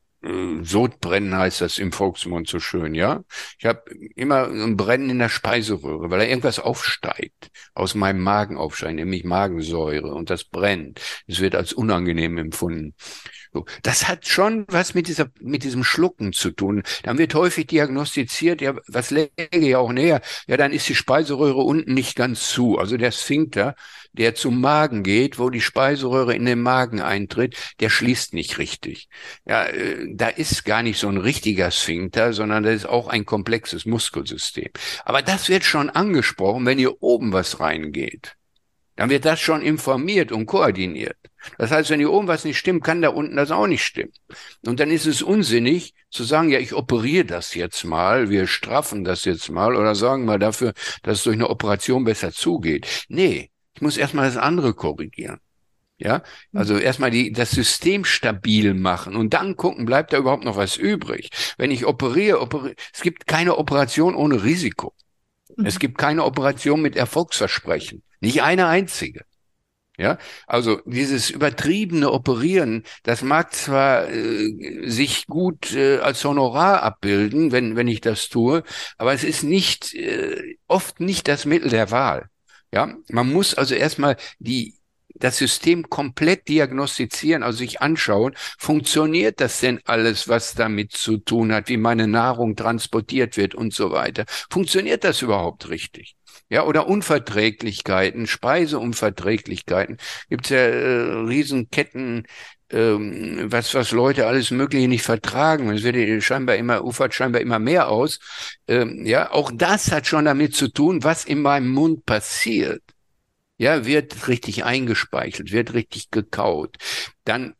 Sodbrennen heißt das im Volksmund so schön, ja. Ich habe immer ein Brennen in der Speiseröhre, weil da irgendwas aufsteigt, aus meinem Magen aufsteigt, nämlich Magensäure, und das brennt. Es wird als unangenehm empfunden. So, das hat schon was mit diesem Schlucken zu tun. Dann wird häufig diagnostiziert, ja, was läge ja auch näher? Ja, dann ist die Speiseröhre unten nicht ganz zu. Also der Sphinkter, der zum Magen geht, wo die Speiseröhre in den Magen eintritt, der schließt nicht richtig. Ja, da ist gar nicht so ein richtiger Sphinkter, sondern das ist auch ein komplexes Muskelsystem. Aber das wird schon angesprochen, wenn hier oben was reingeht. Dann wird das schon informiert und koordiniert. Das heißt, wenn hier oben was nicht stimmt, kann da unten das auch nicht stimmen. Und dann ist es unsinnig zu sagen, ja, ich operiere das jetzt mal, wir straffen das jetzt mal oder sorgen mal dafür, dass es durch eine Operation besser zugeht. Nee, ich muss erstmal das andere korrigieren. Ja, also erstmal das System stabil machen und dann gucken, bleibt da überhaupt noch was übrig. Wenn ich operiere, es gibt keine Operation ohne Risiko. Es gibt keine Operation mit Erfolgsversprechen. Nicht eine einzige. Ja, also dieses übertriebene Operieren, das mag zwar sich gut als Honorar abbilden, wenn ich das tue, aber es ist nicht oft nicht das Mittel der Wahl. Ja, man muss also erstmal das System komplett diagnostizieren, also sich anschauen, funktioniert das denn alles, was damit zu tun hat, wie meine Nahrung transportiert wird und so weiter? Funktioniert das überhaupt richtig? Ja, oder Unverträglichkeiten, Speiseunverträglichkeiten. Gibt's ja Riesenketten, was Leute alles Mögliche nicht vertragen. Es wird scheinbar immer mehr aus. Ja, auch das hat schon damit zu tun, was in meinem Mund passiert. Ja, wird richtig eingespeichelt, wird richtig gekaut. Dann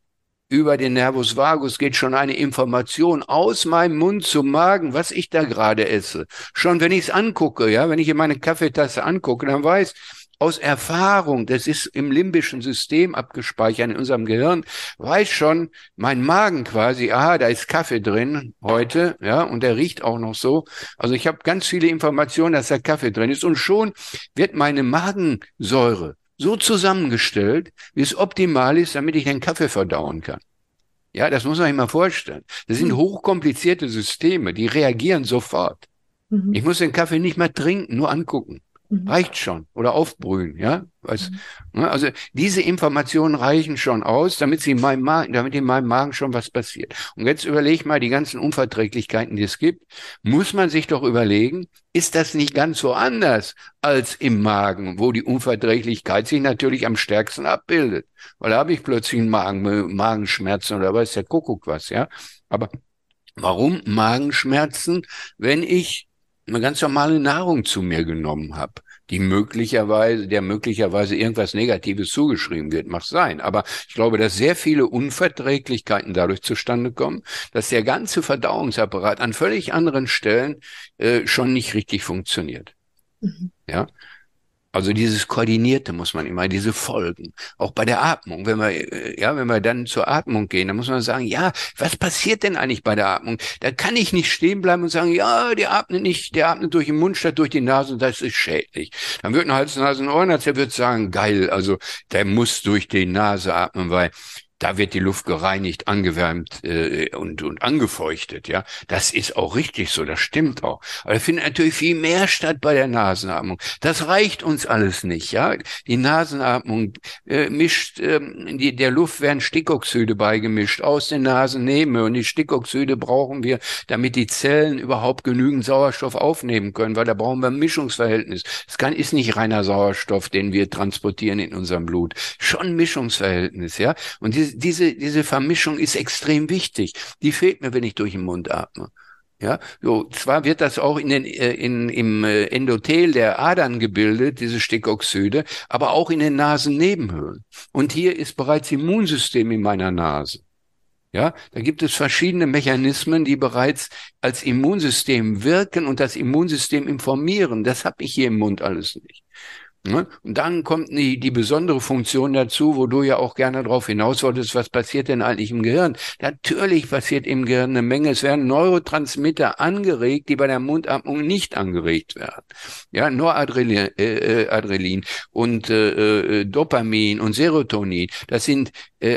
über den Nervus vagus geht schon eine Information aus meinem Mund zum Magen, was ich da gerade esse. Schon wenn ich es angucke, ja, wenn ich in meine Kaffeetasse angucke, dann weiß aus Erfahrung, das ist im limbischen System abgespeichert in unserem Gehirn, weiß schon mein Magen quasi, aha, da ist Kaffee drin heute, ja, und der riecht auch noch so. Also ich habe ganz viele Informationen, dass da Kaffee drin ist und schon wird meine Magensäure so zusammengestellt, wie es optimal ist, damit ich den Kaffee verdauen kann. Ja, das muss man sich mal vorstellen. Das sind hochkomplizierte Systeme, die reagieren sofort. Mhm. Ich muss den Kaffee nicht mehr trinken, nur angucken. Reicht schon. Oder aufbrühen, ja? Also diese Informationen reichen schon aus, damit in meinem Magen schon was passiert. Und jetzt überlege ich mal die ganzen Unverträglichkeiten, die es gibt. Muss man sich doch überlegen, ist das nicht ganz so anders als im Magen, wo die Unverträglichkeit sich natürlich am stärksten abbildet? Weil da habe ich plötzlich einen Magenschmerzen oder weiß der Kuckuck was, ja? Aber warum Magenschmerzen, wenn ich eine ganz normale Nahrung zu mir genommen habe, der möglicherweise irgendwas Negatives zugeschrieben wird, mag sein. Aber ich glaube, dass sehr viele Unverträglichkeiten dadurch zustande kommen, dass der ganze Verdauungsapparat an völlig anderen Stellen schon nicht richtig funktioniert. Mhm. Ja. Also dieses Koordinierte muss man immer, diese Folgen. Auch bei der Atmung. Wenn wir dann zur Atmung gehen, dann muss man sagen, ja, was passiert denn eigentlich bei der Atmung? Da kann ich nicht stehen bleiben und sagen, ja, der atmet durch den Mund statt durch die Nase und das ist schädlich. Dann wird ein Hals-Nasen-Ohrenarzt, der wird sagen, geil, also der muss durch die Nase atmen, weil da wird die Luft gereinigt, angewärmt und angefeuchtet, ja. Das ist auch richtig so, das stimmt auch. Aber da findet natürlich viel mehr statt bei der Nasenatmung. Das reicht uns alles nicht, ja. Die Nasenatmung mischt, der Luft werden Stickoxide beigemischt aus den Nasennebenhöhlen. Und die Stickoxide brauchen wir, damit die Zellen überhaupt genügend Sauerstoff aufnehmen können, weil da brauchen wir ein Mischungsverhältnis. Ist nicht reiner Sauerstoff, den wir transportieren in unserem Blut. Schon Mischungsverhältnis, ja. Und diese Vermischung ist extrem wichtig. Die fehlt mir, wenn ich durch den Mund atme. Ja, so, zwar wird das auch im Endothel der Adern gebildet, diese Stickoxide, aber auch in den Nasennebenhöhlen. Und hier ist bereits Immunsystem in meiner Nase. Ja, da gibt es verschiedene Mechanismen, die bereits als Immunsystem wirken und das Immunsystem informieren. Das habe ich hier im Mund alles nicht. Ne? Und dann kommt die besondere Funktion dazu, wo du ja auch gerne drauf hinaus wolltest, was passiert denn eigentlich im Gehirn? Natürlich passiert im Gehirn eine Menge. Es werden Neurotransmitter angeregt, die bei der Mundatmung nicht angeregt werden. Ja, Noradrenalin, und Dopamin und Serotonin. Das sind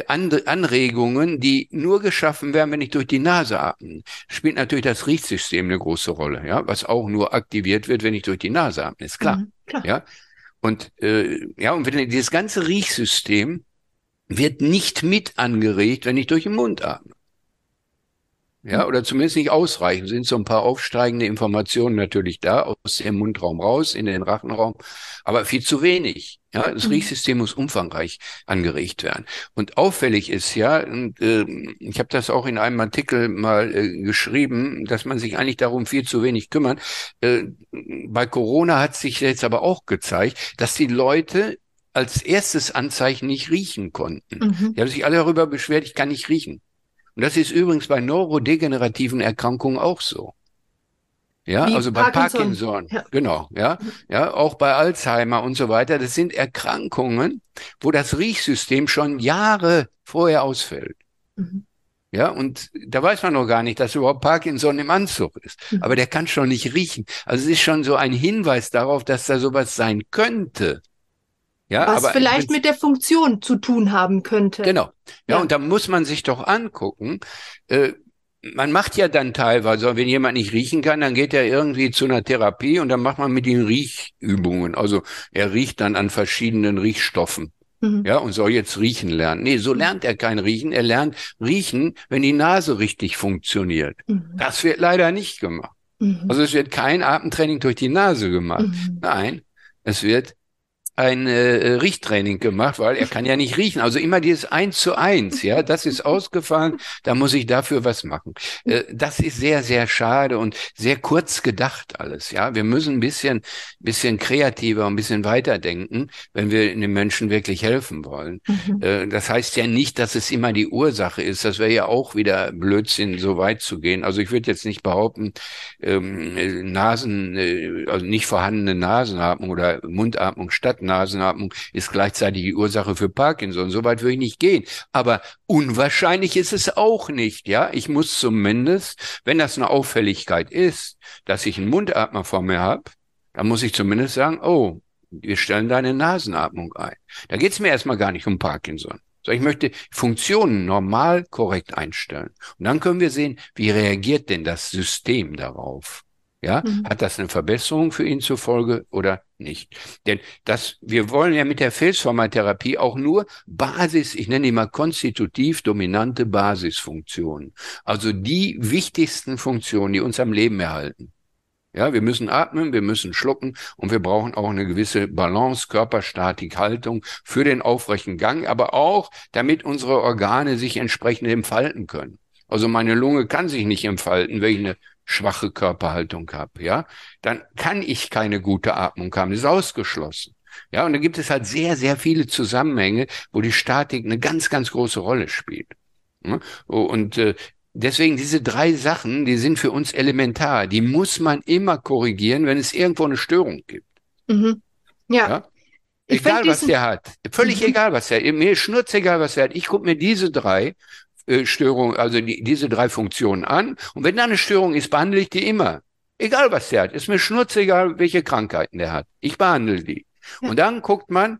Anregungen, die nur geschaffen werden, wenn ich durch die Nase atme. Spielt natürlich das Riechsystem eine große Rolle, ja, was auch nur aktiviert wird, wenn ich durch die Nase atme. Ist klar. Mhm, klar. Ja. Und dieses ganze Riechsystem wird nicht mit angeregt, wenn ich durch den Mund atme. Ja, oder zumindest nicht ausreichend. Sind so ein paar aufsteigende Informationen natürlich da, aus dem Mundraum raus, in den Rachenraum, aber viel zu wenig. Ja, das Riechsystem muss umfangreich angeregt werden. Und auffällig ist ja, und ich habe das auch in einem Artikel mal geschrieben, dass man sich eigentlich darum viel zu wenig kümmert. Bei Corona hat sich jetzt aber auch gezeigt, dass die Leute als erstes Anzeichen nicht riechen konnten. Die haben sich alle darüber beschwert, ich kann nicht riechen. Und das ist übrigens bei neurodegenerativen Erkrankungen auch so. Ja, wie also bei Parkinson. Ja. Genau, ja, auch bei Alzheimer und so weiter. Das sind Erkrankungen, wo das Riechsystem schon Jahre vorher ausfällt. Ja, und da weiß man noch gar nicht, dass überhaupt Parkinson im Anzug ist. Aber der kann schon nicht riechen. Also es ist schon so ein Hinweis darauf, dass da sowas sein könnte. Ja, was aber vielleicht mit der Funktion zu tun haben könnte. Genau. Ja, ja. Und da muss man sich doch angucken. Man macht ja dann teilweise, wenn jemand nicht riechen kann, dann geht er irgendwie zu einer Therapie und dann macht man mit ihm Riechübungen. Also er riecht dann an verschiedenen Riechstoffen. Ja, und soll jetzt riechen lernen. Nee, so lernt er kein Riechen. Er lernt riechen, wenn die Nase richtig funktioniert. Das wird leider nicht gemacht. Also es wird kein Atemtraining durch die Nase gemacht. Nein, es wird ein Riechtraining gemacht, weil er kann ja nicht riechen. Also immer dieses 1:1, ja, das ist ausgefallen, da muss ich dafür was machen. Das ist sehr, sehr schade und sehr kurz gedacht alles, ja. Wir müssen ein bisschen kreativer, ein bisschen weiterdenken, wenn wir den Menschen wirklich helfen wollen. Das heißt ja nicht, dass es immer die Ursache ist. Das wäre ja auch wieder Blödsinn, so weit zu gehen. Also ich würde jetzt nicht behaupten, also nicht vorhandene Nasenatmung oder Mundatmung statt Nasenatmung ist gleichzeitig die Ursache für Parkinson. So weit würde ich nicht gehen. Aber unwahrscheinlich ist es auch nicht. Ja, ich muss zumindest, wenn das eine Auffälligkeit ist, dass ich einen Mundatmer vor mir habe, dann muss ich zumindest sagen, oh, wir stellen da eine Nasenatmung ein. Da geht es mir erstmal gar nicht um Parkinson. Ich möchte Funktionen normal korrekt einstellen. Und dann können wir sehen, wie reagiert denn das System darauf? Ja, hat das eine Verbesserung für ihn zur Folge oder nicht? Denn wir wollen ja mit der Faceformer-Therapie auch nur ich nenne die mal konstitutiv dominante Basisfunktionen. Also die wichtigsten Funktionen, die uns am Leben erhalten. Ja, wir müssen atmen, wir müssen schlucken und wir brauchen auch eine gewisse Balance, Körperstatik, Haltung für den aufrechten Gang, aber auch, damit unsere Organe sich entsprechend entfalten können. Also meine Lunge kann sich nicht entfalten, wenn ich eine schwache Körperhaltung habe, ja, dann kann ich keine gute Atmung haben. Das ist ausgeschlossen. Ja, und da gibt es halt sehr, sehr viele Zusammenhänge, wo die Statik eine ganz, ganz große Rolle spielt. Und deswegen diese 3 Sachen, die sind für uns elementar. Die muss man immer korrigieren, wenn es irgendwo eine Störung gibt. Ja. Egal, was der hat. Völlig egal, was der hat. Mir ist schnurzegal, was der hat. Ich gucke mir diese 3 Störung, also diese 3 Funktionen an. Und wenn da eine Störung ist, behandle ich die immer. Egal, was der hat. Ist mir schnurzegal, welche Krankheiten der hat. Ich behandle die. Ja. Und dann guckt man,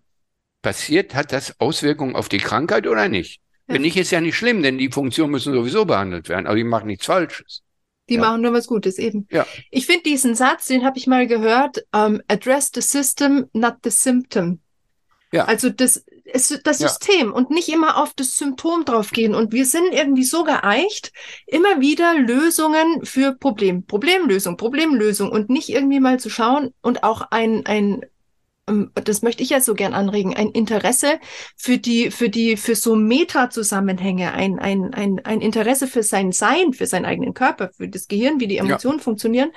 hat das Auswirkungen auf die Krankheit oder nicht? Ja. Wenn nicht, ist ja nicht schlimm, denn die Funktionen müssen sowieso behandelt werden. Also die machen nichts Falsches. Die machen nur was Gutes eben. Ja. Ich finde diesen Satz, den habe ich mal gehört, address the system, not the symptom. Ja. Also das ist das System und nicht immer auf das Symptom draufgehen. Und wir sind irgendwie so geeicht, immer wieder Lösungen für Problemlösung und nicht irgendwie mal zu schauen und auch ein das möchte ich ja so gern anregen, ein Interesse für so Meta-Zusammenhänge, ein Interesse für sein Sein, für seinen eigenen Körper, für das Gehirn, wie die Emotionen funktionieren.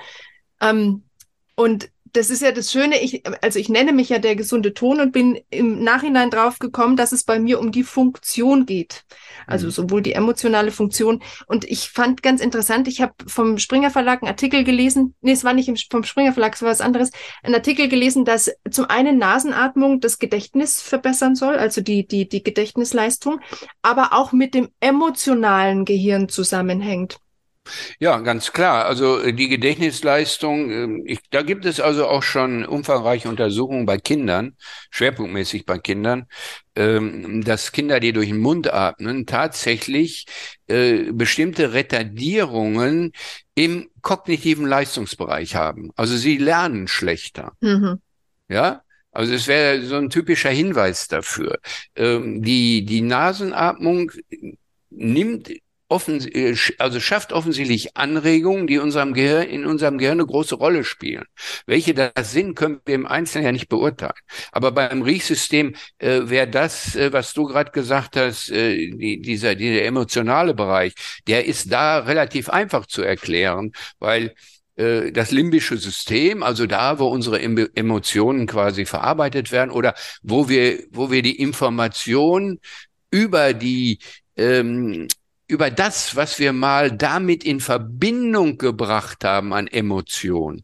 Und das ist ja das Schöne, ich nenne mich ja der gesunde Ton und bin im Nachhinein drauf gekommen, dass es bei mir um die Funktion geht. Also sowohl die emotionale Funktion. Und ich fand ganz interessant, ich habe vom Springer Verlag einen Artikel gelesen, vom Springer Verlag, es war was anderes, einen Artikel gelesen, dass zum einen Nasenatmung das Gedächtnis verbessern soll, also die Gedächtnisleistung, aber auch mit dem emotionalen Gehirn zusammenhängt. Ja, ganz klar. Also die Gedächtnisleistung, da gibt es also auch schon umfangreiche Untersuchungen bei Kindern, schwerpunktmäßig bei Kindern, dass Kinder, die durch den Mund atmen, tatsächlich bestimmte Retardierungen im kognitiven Leistungsbereich haben. Also sie lernen schlechter. Mhm. Ja? Also es wäre so ein typischer Hinweis dafür. Die Nasenatmung schafft offensichtlich Anregungen, die in unserem Gehirn eine große Rolle spielen. Welche das sind, können wir im Einzelnen ja nicht beurteilen. Aber beim Riechsystem wäre das, was du gerade gesagt hast, dieser emotionale Bereich, der ist da relativ einfach zu erklären, weil das limbische System, also da, wo unsere Emotionen quasi verarbeitet werden oder wo wir die Information über das, was wir mal damit in Verbindung gebracht haben an Emotionen,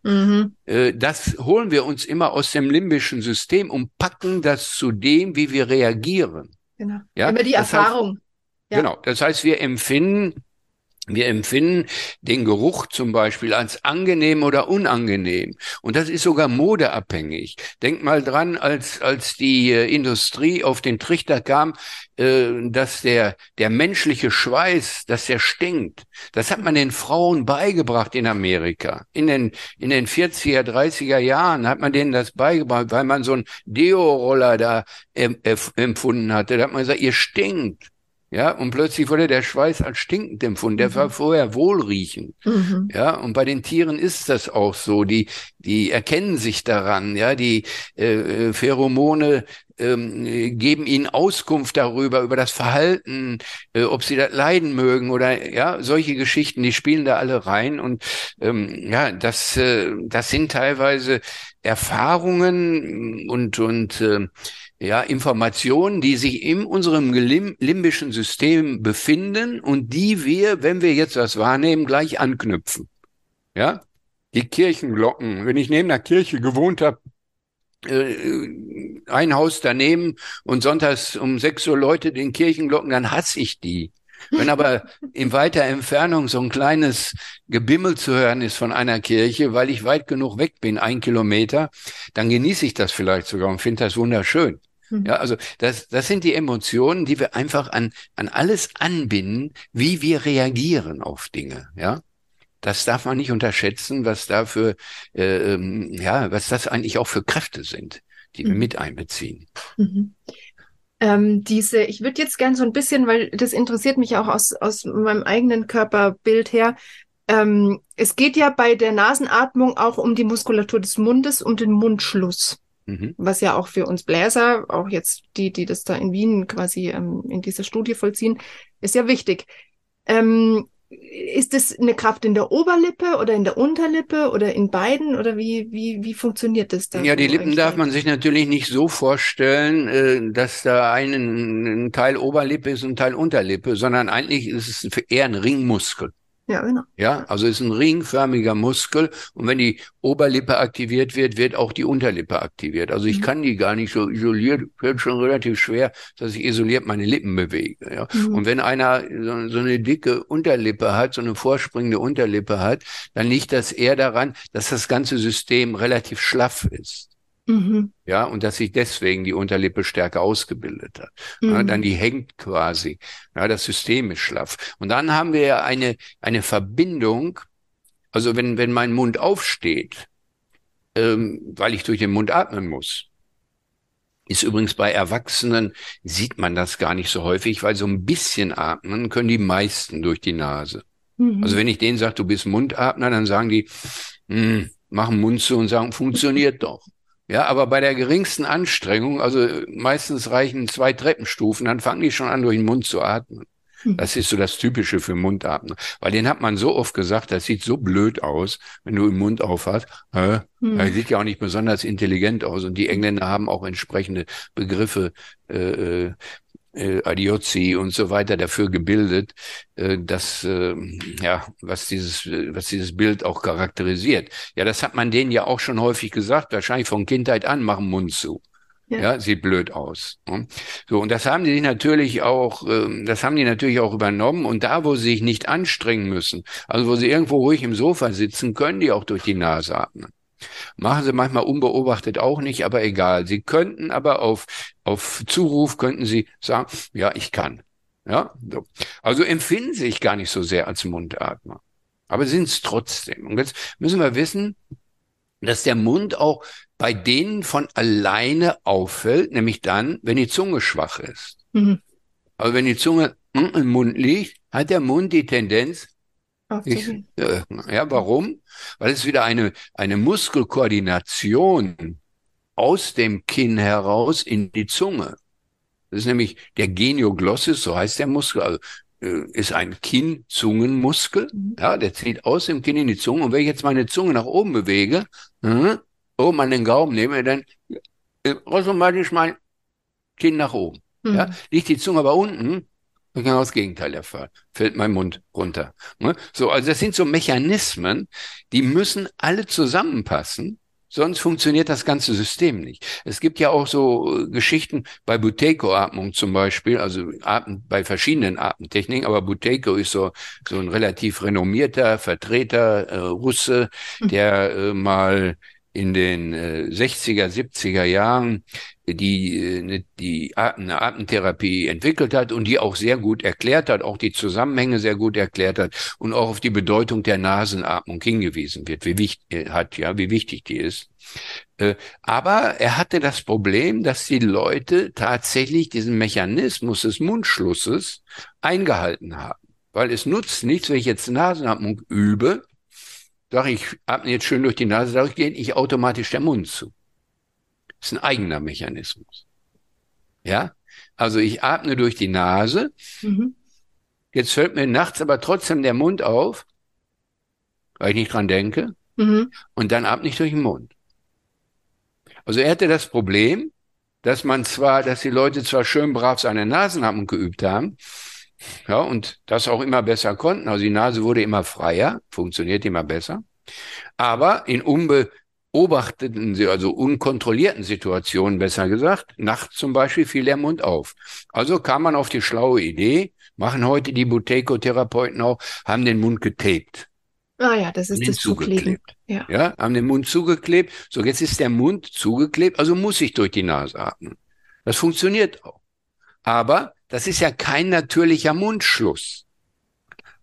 das holen wir uns immer aus dem limbischen System und packen das zu dem, wie wir reagieren. Genau. Ja? Über die Erfahrung. Genau. Das heißt, wir empfinden den Geruch zum Beispiel als angenehm oder unangenehm. Und das ist sogar modeabhängig. Denk mal dran, als die Industrie auf den Trichter kam, dass der menschliche Schweiß, dass der stinkt. Das hat man den Frauen beigebracht in Amerika. In den 40er, 30er Jahren hat man denen das beigebracht, weil man so einen Deo-Roller da empfunden hatte. Da hat man gesagt, ihr stinkt. Ja, und plötzlich wurde der Schweiß als stinkend empfunden. Der war vorher wohlriechend. Mhm. Ja, und bei den Tieren ist das auch so. Die erkennen sich daran. Ja, die Pheromone geben ihnen Auskunft darüber, über das Verhalten, ob sie das leiden mögen oder ja, solche Geschichten, die spielen da alle rein und das sind teilweise Erfahrungen und Informationen, die sich in unserem limbischen System befinden und die wir, wenn wir jetzt was wahrnehmen, gleich anknüpfen. Ja, die Kirchenglocken, wenn ich neben einer Kirche gewohnt habe, ein Haus daneben und sonntags um 6 Uhr läutet den Kirchenglocken, dann hasse ich die. Wenn aber in weiter Entfernung so ein kleines Gebimmel zu hören ist von einer Kirche, weil ich weit genug weg bin, 1 Kilometer, dann genieße ich das vielleicht sogar und finde das wunderschön. Ja, also das sind die Emotionen, die wir einfach an alles anbinden, wie wir reagieren auf Dinge, ja. Das darf man nicht unterschätzen, was das eigentlich auch für Kräfte sind, die wir mit einbeziehen. Mhm. Ich würde jetzt gern so ein bisschen, weil das interessiert mich auch aus meinem eigenen Körperbild her. Es geht ja bei der Nasenatmung auch um die Muskulatur des Mundes, um den Mundschluss. Was ja auch für uns Bläser, auch jetzt die das da in Wien quasi in dieser Studie vollziehen, ist ja wichtig. Ist das eine Kraft in der Oberlippe oder in der Unterlippe oder in beiden oder wie funktioniert das dann? Ja, die Lippen darf man sich natürlich nicht so vorstellen, dass da ein Teil Oberlippe ist und ein Teil Unterlippe, sondern eigentlich ist es eher ein Ringmuskel. Ja, genau. Ja, also ist ein ringförmiger Muskel und wenn die Oberlippe aktiviert wird, wird auch die Unterlippe aktiviert. Also ich kann die gar nicht so isoliert, wird schon relativ schwer, dass ich isoliert meine Lippen bewege. Ja. Mhm. Und wenn einer so eine dicke Unterlippe hat, so eine vorspringende Unterlippe hat, dann liegt das eher daran, dass das ganze System relativ schlaff ist. Mhm. Ja, und dass sich deswegen die Unterlippe stärker ausgebildet hat. Mhm. Ja, dann die hängt quasi. Ja, das System ist schlaff. Und dann haben wir ja eine Verbindung. Also wenn mein Mund aufsteht, weil ich durch den Mund atmen muss, ist übrigens bei Erwachsenen, sieht man das gar nicht so häufig, weil so ein bisschen atmen können die meisten durch die Nase. Mhm. Also wenn ich denen sage, du bist Mundatmer, dann sagen die, machen Mund zu und sagen, funktioniert doch. Ja, aber bei der geringsten Anstrengung, also meistens reichen 2 Treppenstufen, dann fangen die schon an, durch den Mund zu atmen. Das ist so das Typische für Mundatmen. Weil den hat man so oft gesagt, das sieht so blöd aus, wenn du den Mund aufhast. Das sieht ja auch nicht besonders intelligent aus. Und die Engländer haben auch entsprechende Begriffe, Adiozzi und so weiter dafür gebildet, was dieses Bild auch charakterisiert. Ja, das hat man denen ja auch schon häufig gesagt, wahrscheinlich von Kindheit an, mach den Mund zu. Ja, sieht blöd aus. So, und das haben die natürlich auch übernommen. Und da, wo sie sich nicht anstrengen müssen, also wo sie irgendwo ruhig im Sofa sitzen, können die auch durch die Nase atmen. Machen sie manchmal unbeobachtet auch nicht, aber egal. Sie könnten aber auf Zuruf könnten sie sagen, ja, ich kann. Ja, so. Also empfinden sie sich gar nicht so sehr als Mundatmer. Aber sind es trotzdem. Und jetzt müssen wir wissen, dass der Mund auch bei denen von alleine auffällt, nämlich dann, wenn die Zunge schwach ist. Mhm. Aber wenn die Zunge im Mund liegt, hat der Mund die Tendenz, warum? Weil es wieder eine Muskelkoordination aus dem Kinn heraus in die Zunge. Das ist nämlich der Genioglossus, so heißt der Muskel, also ist ein Kinn-Zungenmuskel, ja, der zieht aus dem Kinn in die Zunge. Und wenn ich jetzt meine Zunge nach oben bewege, oben an den Gaumen nehme, dann automatisch mein Kinn nach oben. Mhm. Ja. Liegt die Zunge aber unten, dann kann auch das Gegenteil der Fall. Fällt mein Mund runter. Ne? So, also das sind so Mechanismen, die müssen alle zusammenpassen, sonst funktioniert das ganze System nicht. Es gibt ja auch so Geschichten bei Buteyko-Atmung zum Beispiel, also bei verschiedenen Atemtechniken, aber Buteyko ist so ein relativ renommierter Vertreter, Russe, der mal in den 60er, 70er Jahren eine Atemtherapie entwickelt hat und die auch sehr gut erklärt hat, auch die Zusammenhänge sehr gut erklärt hat und auch auf die Bedeutung der Nasenatmung hingewiesen wird, wie wichtig die ist. Aber er hatte das Problem, dass die Leute tatsächlich diesen Mechanismus des Mundschlusses eingehalten haben. Weil es nutzt nichts, wenn ich jetzt Nasenatmung übe, sage ich, atme jetzt schön durch die Nase, dadurch gehe ich automatisch der Mund zu. Das ist ein eigener Mechanismus. Ja, also ich atme durch die Nase. Mhm. Jetzt fällt mir nachts aber trotzdem der Mund auf, weil ich nicht dran denke. Mhm. Und dann atme ich durch den Mund. Also er hatte das Problem, dass die Leute zwar schön brav seine Nasenatmung geübt haben, ja, und das auch immer besser konnten. Also die Nase wurde immer freier, funktioniert immer besser. Aber in unbeobachteten, also unkontrollierten Situationen, besser gesagt, nachts zum Beispiel fiel der Mund auf. Also kam man auf die schlaue Idee, machen heute die Buteyko-Therapeuten auch, haben den Mund getaped. Ah ja, das ist das Zukleben. Ja, haben den Mund zugeklebt. So, jetzt ist der Mund zugeklebt, also muss ich durch die Nase atmen. Das funktioniert auch. Aber das ist ja kein natürlicher Mundschluss,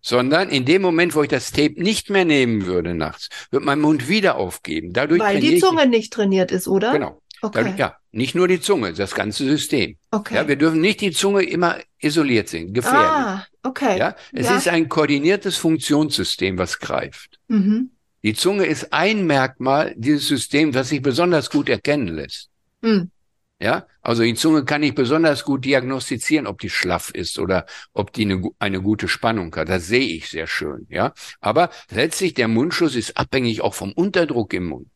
sondern in dem Moment, wo ich das Tape nicht mehr nehmen würde nachts, wird mein Mund wieder aufgeben. Weil die Zunge nicht trainiert ist, oder? Genau. Okay. Dadurch, ja, nicht nur die Zunge, das ganze System. Okay. Ja, wir dürfen nicht die Zunge immer isoliert sehen, gefährlich. Ah, okay. Ja, es ist ein koordiniertes Funktionssystem, was greift. Mhm. Die Zunge ist ein Merkmal dieses Systems, was sich besonders gut erkennen lässt. Mhm. Ja, also die Zunge kann ich besonders gut diagnostizieren, ob die schlaff ist oder ob die eine gute Spannung hat. Das sehe ich sehr schön, ja. Aber letztlich der Mundschluss ist abhängig auch vom Unterdruck im Mund.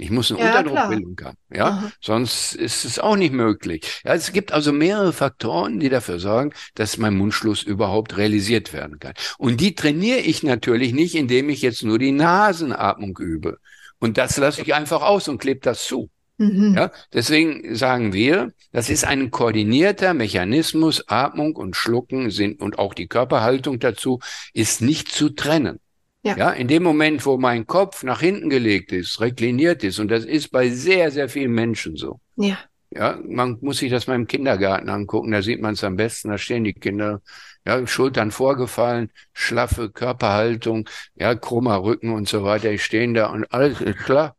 Ich muss einen Unterdruck bilden können, ja. Aha. Sonst ist es auch nicht möglich. Ja, es gibt also mehrere Faktoren, die dafür sorgen, dass mein Mundschluss überhaupt realisiert werden kann. Und die trainiere ich natürlich nicht, indem ich jetzt nur die Nasenatmung übe. Und das lasse ich einfach aus und klebe das zu. Mhm. Ja, deswegen sagen wir, das ist ein koordinierter Mechanismus, Atmung und Schlucken sind und auch die Körperhaltung dazu ist nicht zu trennen. Ja. Ja, in dem Moment, wo mein Kopf nach hinten gelegt ist, rekliniert ist, und das ist bei sehr, sehr vielen Menschen so. Ja. Ja, man muss sich das mal im Kindergarten angucken, da sieht man es am besten, da stehen die Kinder, ja, Schultern vorgefallen, schlaffe Körperhaltung, ja, krummer Rücken und so weiter, die stehen da und alles ist klar.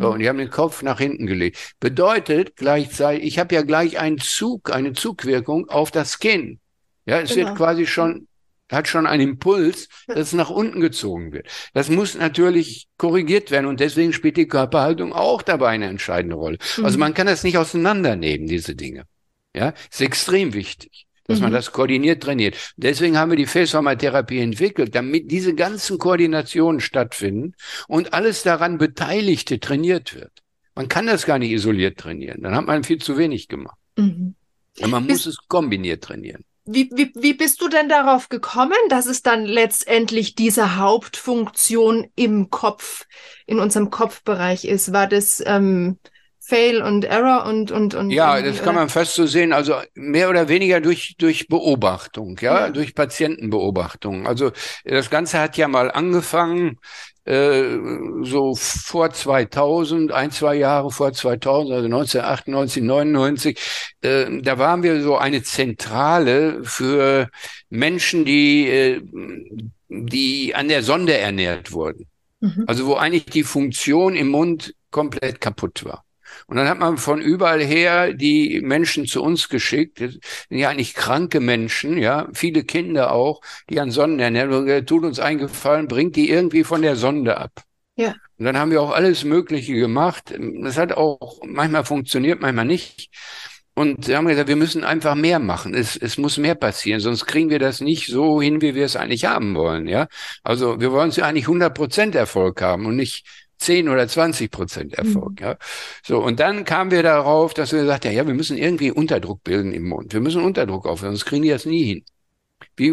So, und die haben den Kopf nach hinten gelegt. Bedeutet gleichzeitig, ich habe ja gleich einen Zug, eine Zugwirkung auf das Kinn. Ja, es wird quasi schon hat schon einen Impuls, dass es nach unten gezogen wird. Das muss natürlich korrigiert werden und deswegen spielt die Körperhaltung auch dabei eine entscheidende Rolle. Mhm. Also man kann das nicht auseinandernehmen, diese Dinge. Ja, ist extrem wichtig, dass man das koordiniert trainiert. Deswegen haben wir die Faceformer-Therapie entwickelt, damit diese ganzen Koordinationen stattfinden und alles daran Beteiligte trainiert wird. Man kann das gar nicht isoliert trainieren, dann hat man viel zu wenig gemacht. Mhm. Und man muss es kombiniert trainieren. Wie bist du denn darauf gekommen, dass es dann letztendlich diese Hauptfunktion im Kopf, in unserem Kopfbereich ist? War das Fail und Error und ja, das kann man fast so sehen, also mehr oder weniger durch Beobachtung, ja, durch Patientenbeobachtung. Also das Ganze hat ja mal angefangen, so vor 2000, ein, zwei Jahre vor 2000, also 1998, 99, da waren wir so eine Zentrale für Menschen, die an der Sonde ernährt wurden. Mhm. Also wo eigentlich die Funktion im Mund komplett kaputt war. Und dann hat man von überall her die Menschen zu uns geschickt, das sind ja eigentlich kranke Menschen, ja, viele Kinder auch, die an Sondenernährung, tut uns einen Gefallen, bringt die irgendwie von der Sonde ab. Ja. Und dann haben wir auch alles Mögliche gemacht. Das hat auch manchmal funktioniert, manchmal nicht. Und wir haben gesagt, wir müssen einfach mehr machen. Es muss mehr passieren, sonst kriegen wir das nicht so hin, wie wir es eigentlich haben wollen, ja. Also wir wollen ja eigentlich 100% Erfolg haben und nicht 10 oder 20% Erfolg, ja. So, und dann kamen wir darauf, dass wir gesagt haben, ja, wir müssen irgendwie Unterdruck bilden im Mund. Wir müssen Unterdruck aufbauen, sonst kriegen die das nie hin.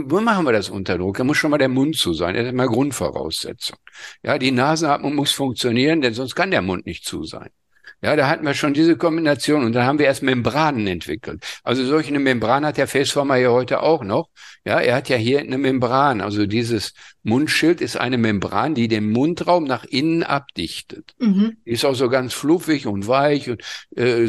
Wo machen wir das Unterdruck? Da muss schon mal der Mund zu sein. Das ist mal Grundvoraussetzung. Ja, die Nasenatmung muss funktionieren, denn sonst kann der Mund nicht zu sein. Ja, da hatten wir schon diese Kombination und dann haben wir erst Membranen entwickelt. Also solch eine Membran hat der Faceformer ja heute auch noch. Ja, er hat ja hier eine Membran. Also dieses Mundschild ist eine Membran, die den Mundraum nach innen abdichtet. Mhm. Ist auch so ganz fluffig und weich und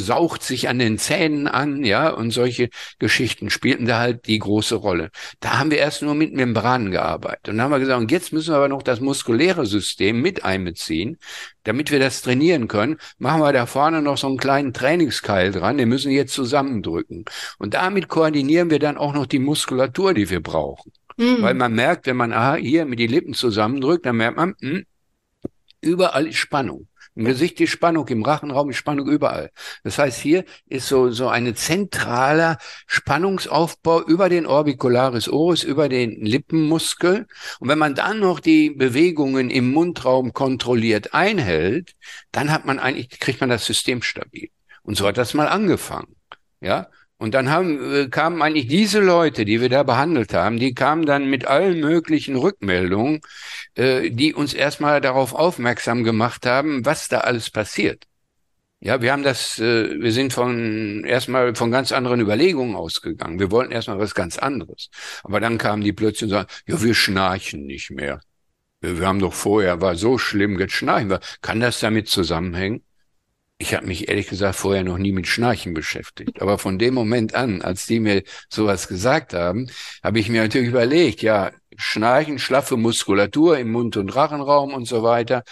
saugt sich an den Zähnen an, ja, und solche Geschichten spielten da halt die große Rolle. Da haben wir erst nur mit Membranen gearbeitet. Und dann haben wir gesagt, und jetzt müssen wir aber noch das muskuläre System mit einbeziehen, damit wir das trainieren können, machen wir da vorne noch so einen kleinen Trainingskeil dran, den müssen wir jetzt zusammendrücken. Und damit koordinieren wir dann auch noch die Muskulatur, die wir brauchen. Mhm. Weil man merkt, wenn man hier mit die Lippen zusammendrückt, dann merkt man, überall ist Spannung. Im Gesicht ist Spannung, im Rachenraum ist Spannung, überall. Das heißt, hier ist so eine zentraler Spannungsaufbau über den Orbicularis oris, über den Lippenmuskel. Und wenn man dann noch die Bewegungen im Mundraum kontrolliert einhält, dann hat man eigentlich, kriegt man das System stabil. Und so hat das mal angefangen, ja. Und dann kamen eigentlich diese Leute, die wir da behandelt haben, die kamen dann mit allen möglichen Rückmeldungen, die uns erstmal darauf aufmerksam gemacht haben, was da alles passiert. Ja, wir sind erstmal von ganz anderen Überlegungen ausgegangen. Wir wollten erstmal was ganz anderes. Aber dann kamen die plötzlich und sagen, ja, wir schnarchen nicht mehr. Wir haben doch vorher, war so schlimm, jetzt schnarchen wir. Kann das damit zusammenhängen? Ich habe mich ehrlich gesagt vorher noch nie mit Schnarchen beschäftigt. Aber von dem Moment an, als die mir sowas gesagt haben, habe ich mir natürlich überlegt, ja, Schnarchen, schlaffe Muskulatur im Mund- und Rachenraum und so weiter,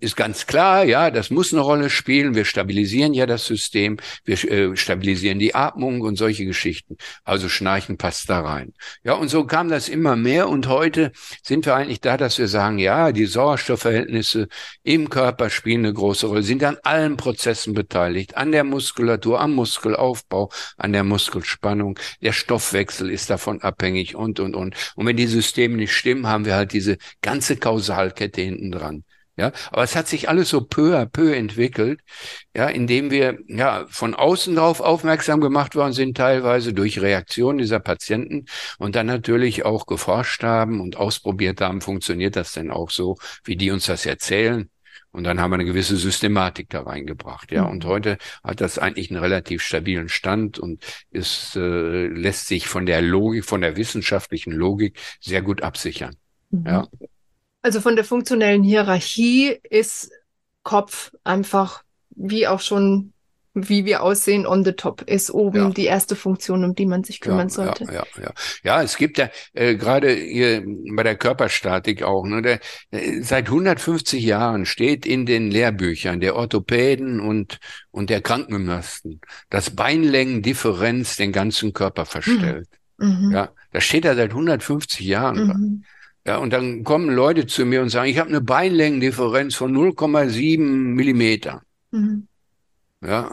ist ganz klar, ja, das muss eine Rolle spielen. Wir stabilisieren ja das System, wir stabilisieren die Atmung und solche Geschichten. Also Schnarchen passt da rein. Ja, und so kam das immer mehr und heute sind wir eigentlich da, dass wir sagen, ja, die Sauerstoffverhältnisse im Körper spielen eine große Rolle, sind an allen Prozessen beteiligt, an der Muskulatur, am Muskelaufbau, an der Muskelspannung. Der Stoffwechsel ist davon abhängig und. Und wenn die Systeme nicht stimmen, haben wir halt diese ganze Kausalkette hinten dran. Ja, aber es hat sich alles so peu à peu entwickelt, ja, indem wir ja von außen darauf aufmerksam gemacht worden sind, teilweise durch Reaktionen dieser Patienten und dann natürlich auch geforscht haben und ausprobiert haben, funktioniert das denn auch so, wie die uns das erzählen? Und dann haben wir eine gewisse Systematik da reingebracht, ja. Und heute hat das eigentlich einen relativ stabilen Stand und es lässt sich von der Logik, von der wissenschaftlichen Logik sehr gut absichern, ja. Also von der funktionellen Hierarchie ist Kopf einfach, wie auch schon, wie wir aussehen, on the top, ist oben die erste Funktion, um die man sich kümmern sollte. Ja, es gibt ja gerade hier bei der Körperstatik auch, ne, seit 150 Jahren steht in den Lehrbüchern der Orthopäden und der Krankengymnasten, dass Beinlängendifferenz den ganzen Körper verstellt. Mhm. Ja, das steht da seit 150 Jahren. Mhm. Ja, und dann kommen Leute zu mir und sagen, ich habe eine Beinlängendifferenz von 0,7 Millimeter. Mhm. Ja,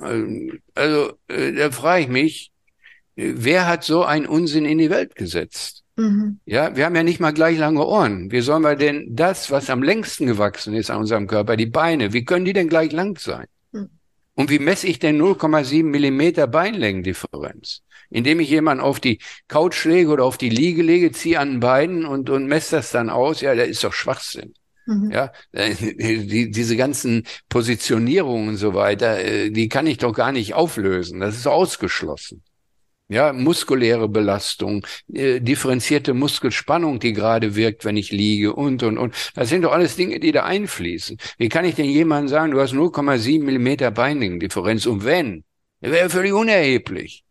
also da frage ich mich, wer hat so einen Unsinn in die Welt gesetzt? Mhm. Ja, wir haben ja nicht mal gleich lange Ohren. Wie sollen wir denn das, was am längsten gewachsen ist an unserem Körper, die Beine, wie können die denn gleich lang sein? Mhm. Und wie messe ich denn 0,7 Millimeter Beinlängendifferenz? Indem ich jemanden auf die Couch lege oder auf die Liege lege, ziehe an den Beinen und messe das dann aus. Ja, das ist doch Schwachsinn. Mhm. Ja, diese ganzen Positionierungen und so weiter, die kann ich doch gar nicht auflösen. Das ist ausgeschlossen. Ja, muskuläre Belastung, differenzierte Muskelspannung, die gerade wirkt, wenn ich liege und. Das sind doch alles Dinge, die da einfließen. Wie kann ich denn jemandem sagen, du hast 0,7 Millimeter Beinlängendifferenz? Und wenn? Das wäre völlig unerheblich.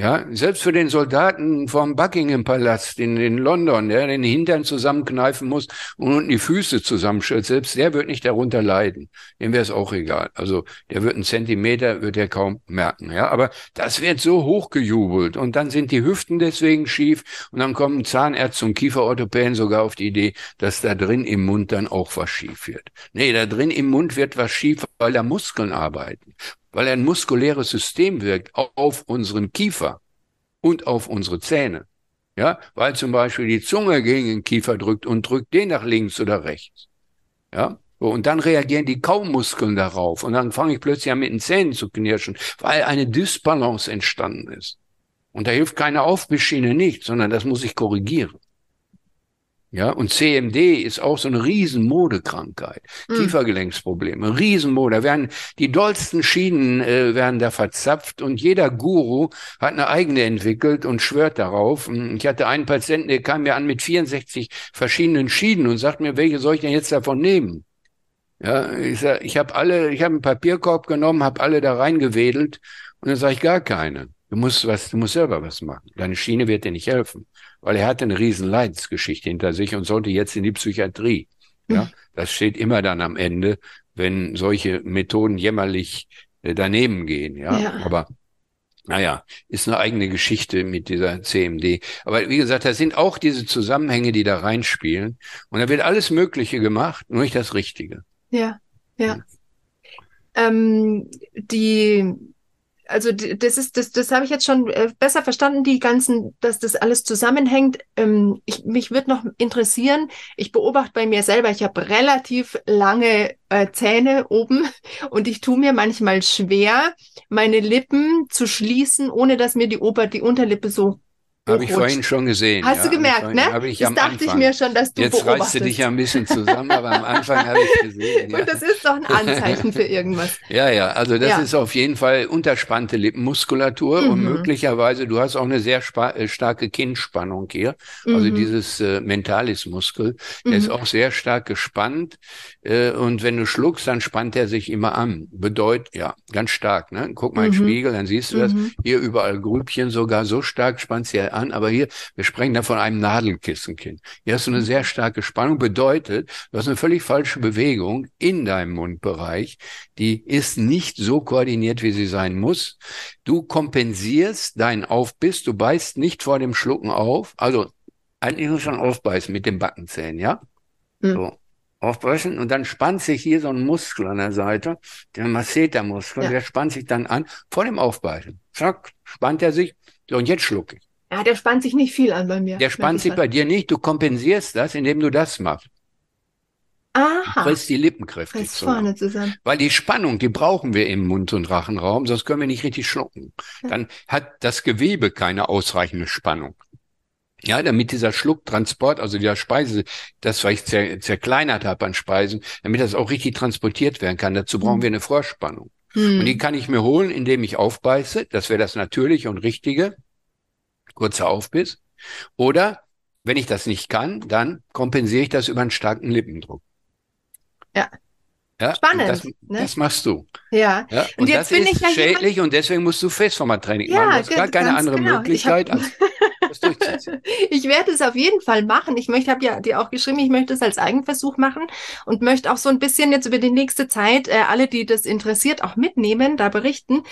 Ja, selbst für den Soldaten vom Buckingham-Palast in London, der den Hintern zusammenkneifen muss und unten die Füße zusammenschützt, selbst der wird nicht darunter leiden. Dem wäre es auch egal. Also der wird einen Zentimeter, wird er kaum merken. Ja, aber das wird so hochgejubelt und dann sind die Hüften deswegen schief und dann kommen Zahnärzte und Kieferorthopäden sogar auf die Idee, dass da drin im Mund dann auch was schief wird. Nee, da drin im Mund wird was schief, weil da Muskeln arbeiten. Weil ein muskuläres System wirkt auf unseren Kiefer und auf unsere Zähne. Ja, weil zum Beispiel die Zunge gegen den Kiefer drückt und drückt den nach links oder rechts. Ja, und dann reagieren die Kaumuskeln darauf und dann fange ich plötzlich an mit den Zähnen zu knirschen, weil eine Dysbalance entstanden ist. Und da hilft keine Aufbischschiene nicht, sondern das muss ich korrigieren. Ja, und CMD ist auch so eine Riesenmodekrankheit. Mhm. Kiefergelenksprobleme, Riesenmode. Da werden die dollsten Schienen werden da verzapft und jeder Guru hat eine eigene entwickelt und schwört darauf. Ich hatte einen Patienten, der kam mir an mit 64 verschiedenen Schienen und sagt mir, welche soll ich denn jetzt davon nehmen? Ja, ich sag, ich habe einen Papierkorb genommen, habe alle da reingewedelt und dann sage ich gar keine. Du musst selber was machen. Deine Schiene wird dir nicht helfen. Weil er hatte eine riesen Leidensgeschichte hinter sich und sollte jetzt in die Psychiatrie. Ja, das steht immer dann am Ende, wenn solche Methoden jämmerlich daneben gehen. Ja, ja. Aber naja, ist eine eigene Geschichte mit dieser CMD. Aber wie gesagt, da sind auch diese Zusammenhänge, die da reinspielen. Und da wird alles Mögliche gemacht, nur nicht das Richtige. Ja, ja. Also das habe ich jetzt schon besser verstanden, die ganzen, dass das alles zusammenhängt. Mich würde noch interessieren, ich beobachte bei mir selber, ich habe relativ lange Zähne oben und ich tue mir manchmal schwer, meine Lippen zu schließen, ohne dass mir die Unterlippe so habe ich vorhin schon gesehen. Hast du gemerkt, ne? Das dachte ich mir schon, dass du beobachtest. Jetzt reißt du dich ja ein bisschen zusammen, aber am Anfang habe ich gesehen. Ja. Und das ist doch ein Anzeichen für irgendwas. Ja, also das ist auf jeden Fall unterspannte Lippenmuskulatur und möglicherweise, du hast auch eine sehr starke Kinnspannung hier, also dieses Mentalismuskel, der ist auch sehr stark gespannt und wenn du schluckst, dann spannt er sich immer an. Bedeutet, ja, ganz stark, ne? Guck mal in den Spiegel, dann siehst du das. Hier überall Grübchen sogar, so stark spannt sie ja an, aber hier, wir sprechen da von einem Nadelkissenkind. Hier hast du eine sehr starke Spannung, bedeutet, du hast eine völlig falsche Bewegung in deinem Mundbereich, die ist nicht so koordiniert, wie sie sein muss. Du kompensierst deinen Aufbiss, du beißt nicht vor dem Schlucken auf, also eigentlich nur schon aufbeißen mit den Backenzähnen, ja? Mhm. So, aufbrechen und dann spannt sich hier so ein Muskel an der Seite, der Massetermuskel, der spannt sich dann an, vor dem Aufbeißen. Zack, spannt er sich, so und jetzt schlucke ich. Ja, der spannt sich nicht viel an bei mir. Der spannt sich bei dir nicht. Du kompensierst das, indem du das machst. Aha. Du presst die Lippen kräftig zusammen. Weil die Spannung, die brauchen wir im Mund- und Rachenraum, sonst können wir nicht richtig schlucken. Ja. Dann hat das Gewebe keine ausreichende Spannung. Ja, damit dieser Schlucktransport, also dieser Speise, das, was ich zerkleinert habe an Speisen, damit das auch richtig transportiert werden kann. Dazu brauchen wir eine Vorspannung. Und die kann ich mir holen, indem ich aufbeiße. Das wäre das Natürliche und Richtige. Kurzer Aufbiss. Oder, wenn ich das nicht kann, dann kompensiere ich das über einen starken Lippendruck. Ja. Spannend. Das machst du. Ja. Und jetzt das bin ist ich schädlich und deswegen musst du Faceformer-Training machen. Du hast gar keine andere Möglichkeit. das durchziehst. Ich werde es auf jeden Fall machen. Ich habe ja dir auch geschrieben, ich möchte es als Eigenversuch machen und möchte auch so ein bisschen jetzt über die nächste Zeit alle, die das interessiert, auch mitnehmen, da berichten,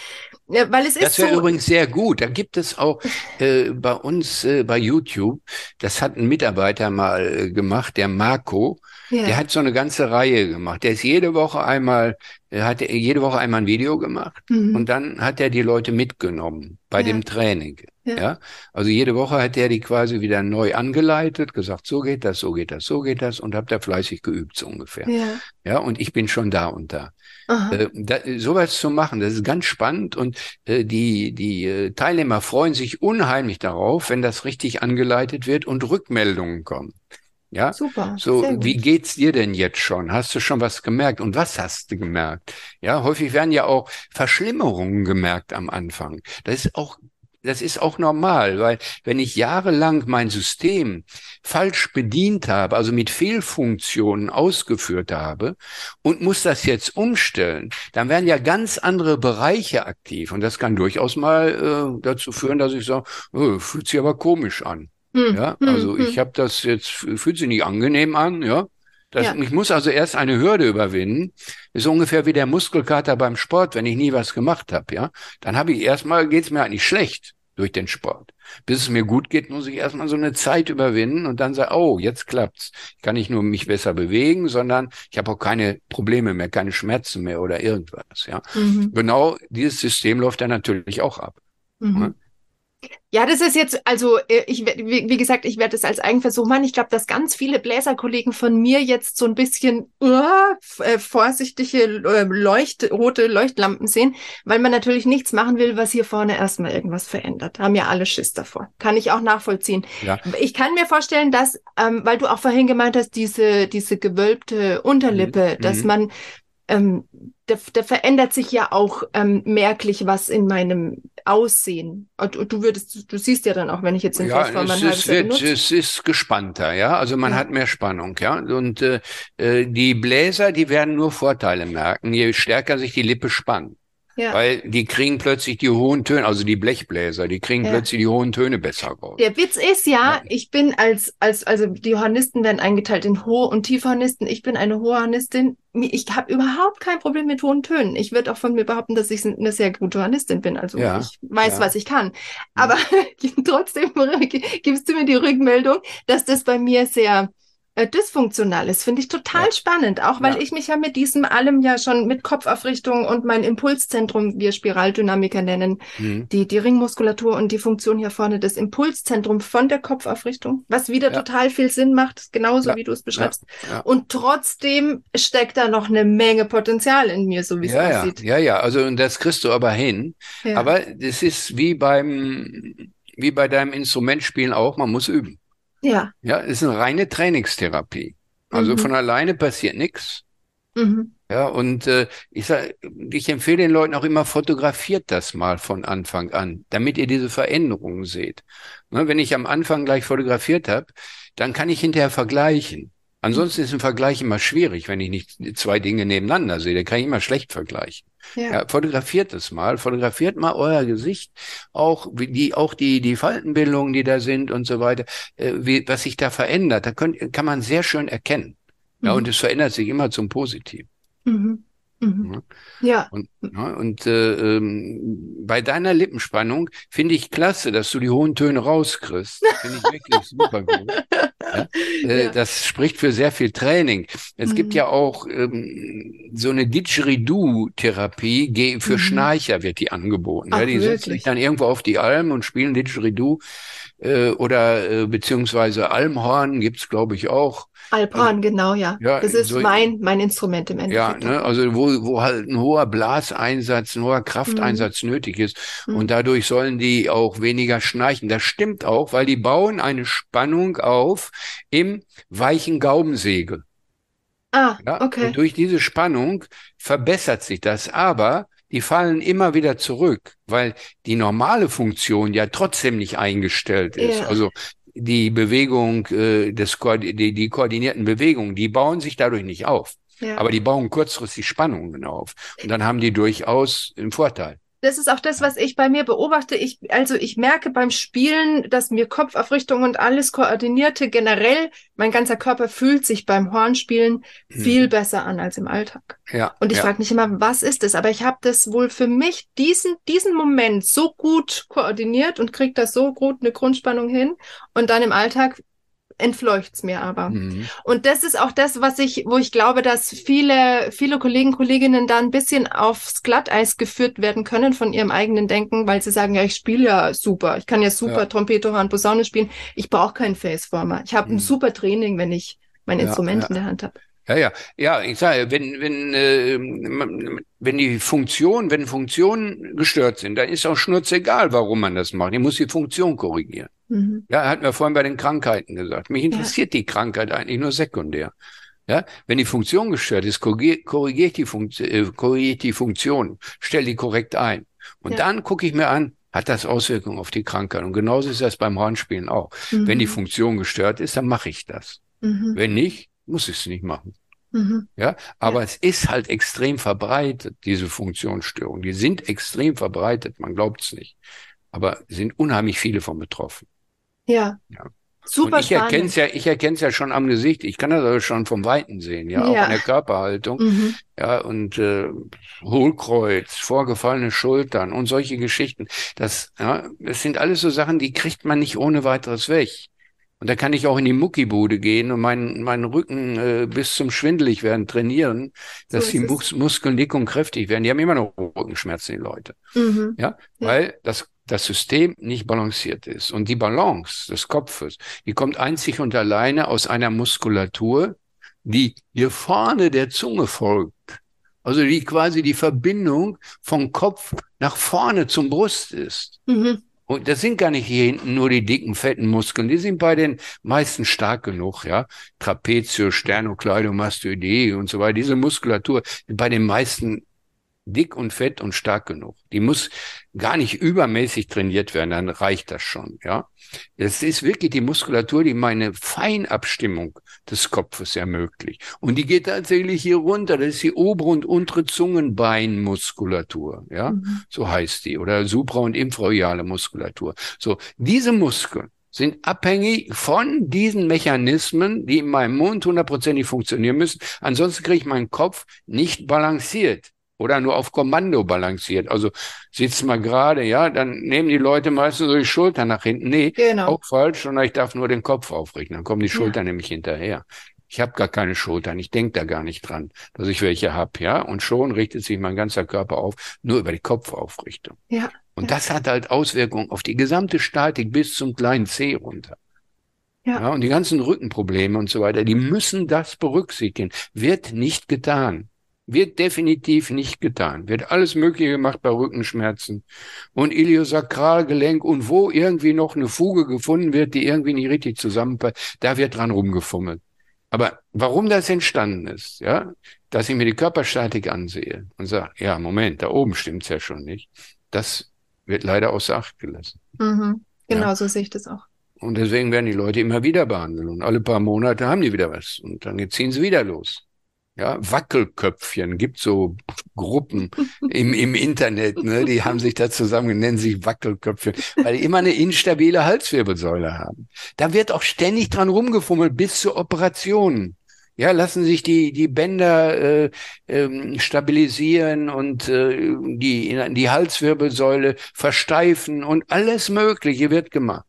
weil es ist so. Das wäre übrigens sehr gut. Da gibt es auch bei uns bei YouTube, das hat ein Mitarbeiter mal gemacht, der Marco, der hat so eine ganze Reihe gemacht. Der ist jede Woche einmal ein Video gemacht und dann hat er die Leute mitgenommen bei dem Training. Ja? Also jede Woche hat er die quasi wieder neu angeleitet, gesagt, so geht das, so geht das, so geht das und habt da fleißig geübt so ungefähr. Ja, und ich bin schon da und da. Sowas zu machen, das ist ganz spannend und die Teilnehmer freuen sich unheimlich darauf, wenn das richtig angeleitet wird und Rückmeldungen kommen. Ja, super. So, wie geht's dir denn jetzt schon? Hast du schon was gemerkt? Und was hast du gemerkt? Ja, häufig werden ja auch Verschlimmerungen gemerkt am Anfang. Das ist auch normal, weil wenn ich jahrelang mein System falsch bedient habe, also mit Fehlfunktionen ausgeführt habe und muss das jetzt umstellen, dann werden ja ganz andere Bereiche aktiv. Und das kann durchaus mal dazu führen, dass ich sage, fühlt sich aber komisch an. Ja, also ich habe das jetzt, fühlt sich nicht angenehm an, ja. Ich muss also erst eine Hürde überwinden. Ist ungefähr wie der Muskelkater beim Sport, wenn ich nie was gemacht habe, ja. Dann habe ich erstmal, geht's mir halt nicht schlecht durch den Sport. Bis es mir gut geht, muss ich erstmal so eine Zeit überwinden und dann sage, oh, jetzt klappt's. Ich kann nicht nur mich besser bewegen, sondern ich habe auch keine Probleme mehr, keine Schmerzen mehr oder irgendwas, ja. Genau dieses System läuft dann natürlich auch ab. Ja? Ja, das ist jetzt, also ich werde es als Eigenversuch machen. Ich glaube, dass ganz viele Bläserkollegen von mir jetzt so ein bisschen vorsichtige rote Leuchtlampen sehen, weil man natürlich nichts machen will, was hier vorne erstmal irgendwas verändert. Haben ja alle Schiss davor. Kann ich auch nachvollziehen. Ja. Ich kann mir vorstellen, dass, weil du auch vorhin gemeint hast, diese gewölbte Unterlippe, dass man, da verändert sich ja auch merklich was in meinem Aussehen. Und du siehst ja dann auch, wenn ich jetzt den Faceformer ein halbes Jahr benutze. Es ist gespannter, ja. Also man hat mehr Spannung, ja. Und die Bläser, die werden nur Vorteile merken, je stärker sich die Lippe spannt. Ja. Weil die kriegen plötzlich die hohen Töne, also die Blechbläser, die kriegen plötzlich die hohen Töne besser raus. Der Witz ist ich bin also die Hornisten werden eingeteilt in Hohe- und Tiefhornisten. Ich bin eine hohe Hornistin. Ich habe überhaupt kein Problem mit hohen Tönen. Ich würde auch von mir behaupten, dass ich eine sehr gute Hornistin bin. Also ich weiß, was ich kann. Aber trotzdem gibst du mir die Rückmeldung, dass das bei mir sehr dysfunktional ist, finde ich total spannend, auch weil ich mich ja mit diesem allem ja schon mit Kopfaufrichtung und mein Impulszentrum, wir Spiraldynamiker nennen, die Ringmuskulatur und die Funktion hier vorne, das Impulszentrum von der Kopfaufrichtung, was wieder total viel Sinn macht, genauso wie du es beschreibst. Ja. Und trotzdem steckt da noch eine Menge Potenzial in mir, so wie es aussieht. Ja, also und das kriegst du aber hin. Ja. Aber das ist wie bei deinem Instrumentspielen auch, man muss üben. Ja, ist eine reine Trainingstherapie. Also von alleine passiert nichts. Ja, und ich empfehle den Leuten auch immer, fotografiert das mal von Anfang an, damit ihr diese Veränderungen seht. Ne, wenn ich am Anfang gleich fotografiert habe, dann kann ich hinterher vergleichen. Ansonsten ist ein Vergleich immer schwierig, wenn ich nicht zwei Dinge nebeneinander sehe. Da kann ich immer schlecht vergleichen. Ja, fotografiert es mal. Fotografiert mal euer Gesicht, auch die Faltenbildungen, die da sind und so weiter, was sich da verändert. Da kann man sehr schön erkennen. Ja, und es verändert sich immer zum Positiven. Ja. Und bei deiner Lippenspannung finde ich klasse, dass du die hohen Töne rauskriegst. Finde ich wirklich super gut. Ja? Das spricht für sehr viel Training. Es gibt ja auch so eine Didgeridoo-Therapie für Schnarcher wird die angeboten. Ach, ja? Die setzen sich dann irgendwo auf die Alm und spielen Didgeridoo oder beziehungsweise Almhorn gibt's, glaube ich, auch. Alphorn, genau, ja. Das ist so, mein Instrument im Endeffekt. Ja, ne, also wo halt ein hoher Blaseinsatz, ein hoher Krafteinsatz nötig ist. Und dadurch sollen die auch weniger schnarchen. Das stimmt auch, weil die bauen eine Spannung auf im weichen Gaumensegel. Okay. Und durch diese Spannung verbessert sich das. Aber die fallen immer wieder zurück, weil die normale Funktion ja trotzdem nicht eingestellt ist. Yeah. Also die Bewegung, die koordinierten Bewegungen, die bauen sich dadurch nicht auf. Ja. Aber die bauen kurzfristig Spannungen auf. Und dann haben die durchaus einen Vorteil. Das ist auch das, was ich bei mir beobachte. Ich merke beim Spielen, dass mir Kopfaufrichtung und alles Koordinierte generell, mein ganzer Körper fühlt sich beim Hornspielen viel besser an als im Alltag. Ja, und ich frage mich immer, was ist das? Aber ich habe das wohl für mich, diesen Moment so gut koordiniert und kriege das so gut eine Grundspannung hin. Und dann im Alltag entfleucht's mir aber. Und das ist auch das, wo ich glaube, dass viele Kollegen, Kolleginnen da ein bisschen aufs Glatteis geführt werden können von ihrem eigenen Denken, weil sie sagen, ja, ich spiele ja super. Ich kann ja super Trompete, Horn, Posaune spielen. Ich brauche keinen Faceformer. Ich habe ein super Training, wenn ich mein Instrument in der Hand habe. Ja, ich sage, wenn wenn Funktionen gestört sind, dann ist auch schnurzegal, warum man das macht. Ich muss die Funktion korrigieren. Ja, hatten wir vorhin bei den Krankheiten gesagt. Mich interessiert die Krankheit eigentlich nur sekundär. Ja, wenn die Funktion gestört ist, korrigiere ich die Funktion, stelle die korrekt ein. Und dann gucke ich mir an, hat das Auswirkungen auf die Krankheit? Und genauso ist das beim Hornspielen auch. Wenn die Funktion gestört ist, dann mache ich das. Wenn nicht, muss ich es nicht machen. Ja, aber es ist halt extrem verbreitet, diese Funktionsstörungen. Die sind extrem verbreitet, man glaubt es nicht. Aber sind unheimlich viele von betroffen. Ja. Super. Und ich erkenne es ja schon am Gesicht. Ich kann das aber schon vom Weiten sehen, auch in der Körperhaltung. Ja, und Hohlkreuz, vorgefallene Schultern und solche Geschichten. Das sind alles so Sachen, die kriegt man nicht ohne weiteres weg. Und da kann ich auch in die Muckibude gehen und meinen Rücken bis zum Schwindeligwerden trainieren, dass die Muskeln dick und kräftig werden. Die haben immer noch Rückenschmerzen, die Leute. Weil das System nicht balanciert ist. Und die Balance des Kopfes, die kommt einzig und alleine aus einer Muskulatur, die hier vorne der Zunge folgt. Also die quasi die Verbindung vom Kopf nach vorne zum Brust ist. Und das sind gar nicht hier hinten nur die dicken, fetten Muskeln. Die sind bei den meisten stark genug, Trapezius, Sternocleidomastoidee und so weiter. Diese Muskulatur sind bei den meisten dick und fett und stark genug. Die muss gar nicht übermäßig trainiert werden, dann reicht das schon, Das ist wirklich die Muskulatur, die meine Feinabstimmung des Kopfes ermöglicht. Und die geht tatsächlich hier runter. Das ist die obere und untere Zungenbeinmuskulatur, So heißt die. Oder supra- und infraoreale Muskulatur. So, diese Muskeln sind abhängig von diesen Mechanismen, die in meinem Mund 100%ig funktionieren müssen. Ansonsten kriege ich meinen Kopf nicht balanciert. Oder nur auf Kommando balanciert. Also sitzt mal gerade, dann nehmen die Leute meistens so die Schultern nach hinten. Nee, auch falsch, sondern ich darf nur den Kopf aufrichten. Dann kommen die Schultern nämlich hinterher. Ich habe gar keine Schultern, ich denke da gar nicht dran, dass ich welche habe, Und schon richtet sich mein ganzer Körper auf, nur über die Kopfaufrichtung. Und das hat halt Auswirkungen auf die gesamte Statik bis zum kleinen Zeh runter. Ja, und die ganzen Rückenprobleme und so weiter, die müssen das berücksichtigen. Wird nicht getan. Wird definitiv nicht getan. Wird alles Mögliche gemacht bei Rückenschmerzen und Iliosakralgelenk und wo irgendwie noch eine Fuge gefunden wird, die irgendwie nicht richtig zusammenpasst, da wird dran rumgefummelt. Aber warum das entstanden ist, dass ich mir die Körperstatik ansehe und sage, Moment, da oben stimmt's ja schon nicht, das wird leider außer Acht gelassen. Genau, so sehe ich das auch. Und deswegen werden die Leute immer wieder behandelt und alle paar Monate haben die wieder was und dann ziehen sie wieder los. Ja, Wackelköpfchen, gibt so Gruppen im Internet, die haben sich da zusammen, nennen sich Wackelköpfchen, weil die immer eine instabile Halswirbelsäule haben. Da wird auch ständig dran rumgefummelt bis zu Operationen. Ja, lassen sich die Bänder stabilisieren und die Halswirbelsäule versteifen und alles Mögliche wird gemacht.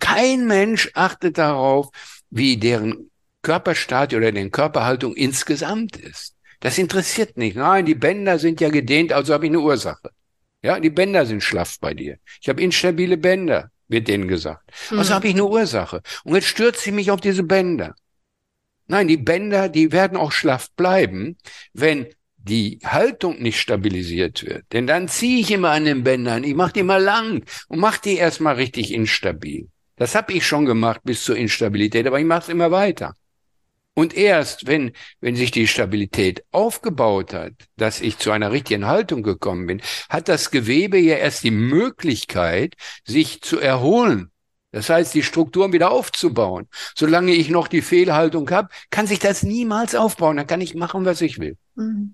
Kein Mensch achtet darauf, wie deren Körperstatik oder den Körperhaltung insgesamt ist. Das interessiert nicht. Nein, die Bänder sind ja gedehnt, also habe ich eine Ursache. Ja, die Bänder sind schlaff bei dir. Ich habe instabile Bänder, wird denen gesagt. Also habe ich eine Ursache. Und jetzt stürze ich mich auf diese Bänder. Nein, die Bänder, die werden auch schlaff bleiben, wenn die Haltung nicht stabilisiert wird. Denn dann ziehe ich immer an den Bändern. Ich mache die mal lang und mache die erstmal richtig instabil. Das habe ich schon gemacht bis zur Instabilität, aber ich mache es immer weiter. Und erst, wenn sich die Stabilität aufgebaut hat, dass ich zu einer richtigen Haltung gekommen bin, hat das Gewebe ja erst die Möglichkeit, sich zu erholen. Das heißt, die Strukturen wieder aufzubauen. Solange ich noch die Fehlhaltung habe, kann sich das niemals aufbauen. Dann kann ich machen, was ich will.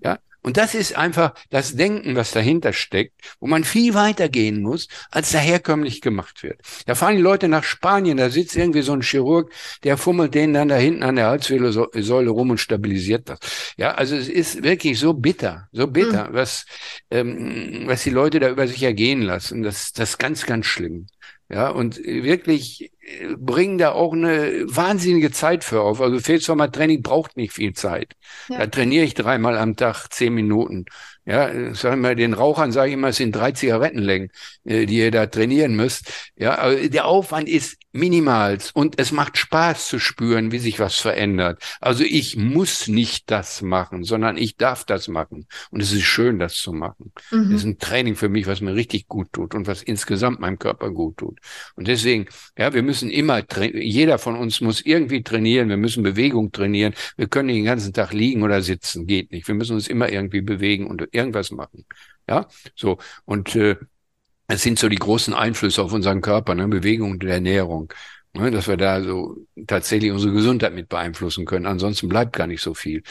Ja? Und das ist einfach das Denken, was dahinter steckt, wo man viel weiter gehen muss, als da herkömmlich gemacht wird. Da fahren die Leute nach Spanien, da sitzt irgendwie so ein Chirurg, der fummelt denen dann da hinten an der Halswirbelsäule rum und stabilisiert das. Ja, also es ist wirklich so bitter, was die Leute da über sich ergehen lassen. Das ist ganz, ganz schlimm. Ja, und wirklich bringen da auch eine wahnsinnige Zeit für auf. Also Faceformer-Training braucht nicht viel Zeit. Ja. Da trainiere ich 3-mal am Tag 10 Minuten. Ja, sag ich mal, den Rauchern sage ich immer, es sind 3 Zigarettenlängen, die ihr da trainieren müsst. Ja, aber der Aufwand ist minimal und es macht Spaß zu spüren, wie sich was verändert. Also ich muss nicht das machen, sondern ich darf das machen. Und es ist schön, das zu machen. Mhm. Das ist ein Training für mich, was mir richtig gut tut und was insgesamt meinem Körper gut tut. Und deswegen, ja, wir müssen immer, jeder von uns muss irgendwie trainieren, wir müssen Bewegung trainieren, wir können nicht den ganzen Tag liegen oder sitzen, geht nicht. Wir müssen uns immer irgendwie bewegen und irgendwas machen. Ja, so. Und es sind so die großen Einflüsse auf unseren Körper, ne? Bewegung und Ernährung, ne? Dass wir da so tatsächlich unsere Gesundheit mit beeinflussen können. Ansonsten bleibt gar nicht so viel.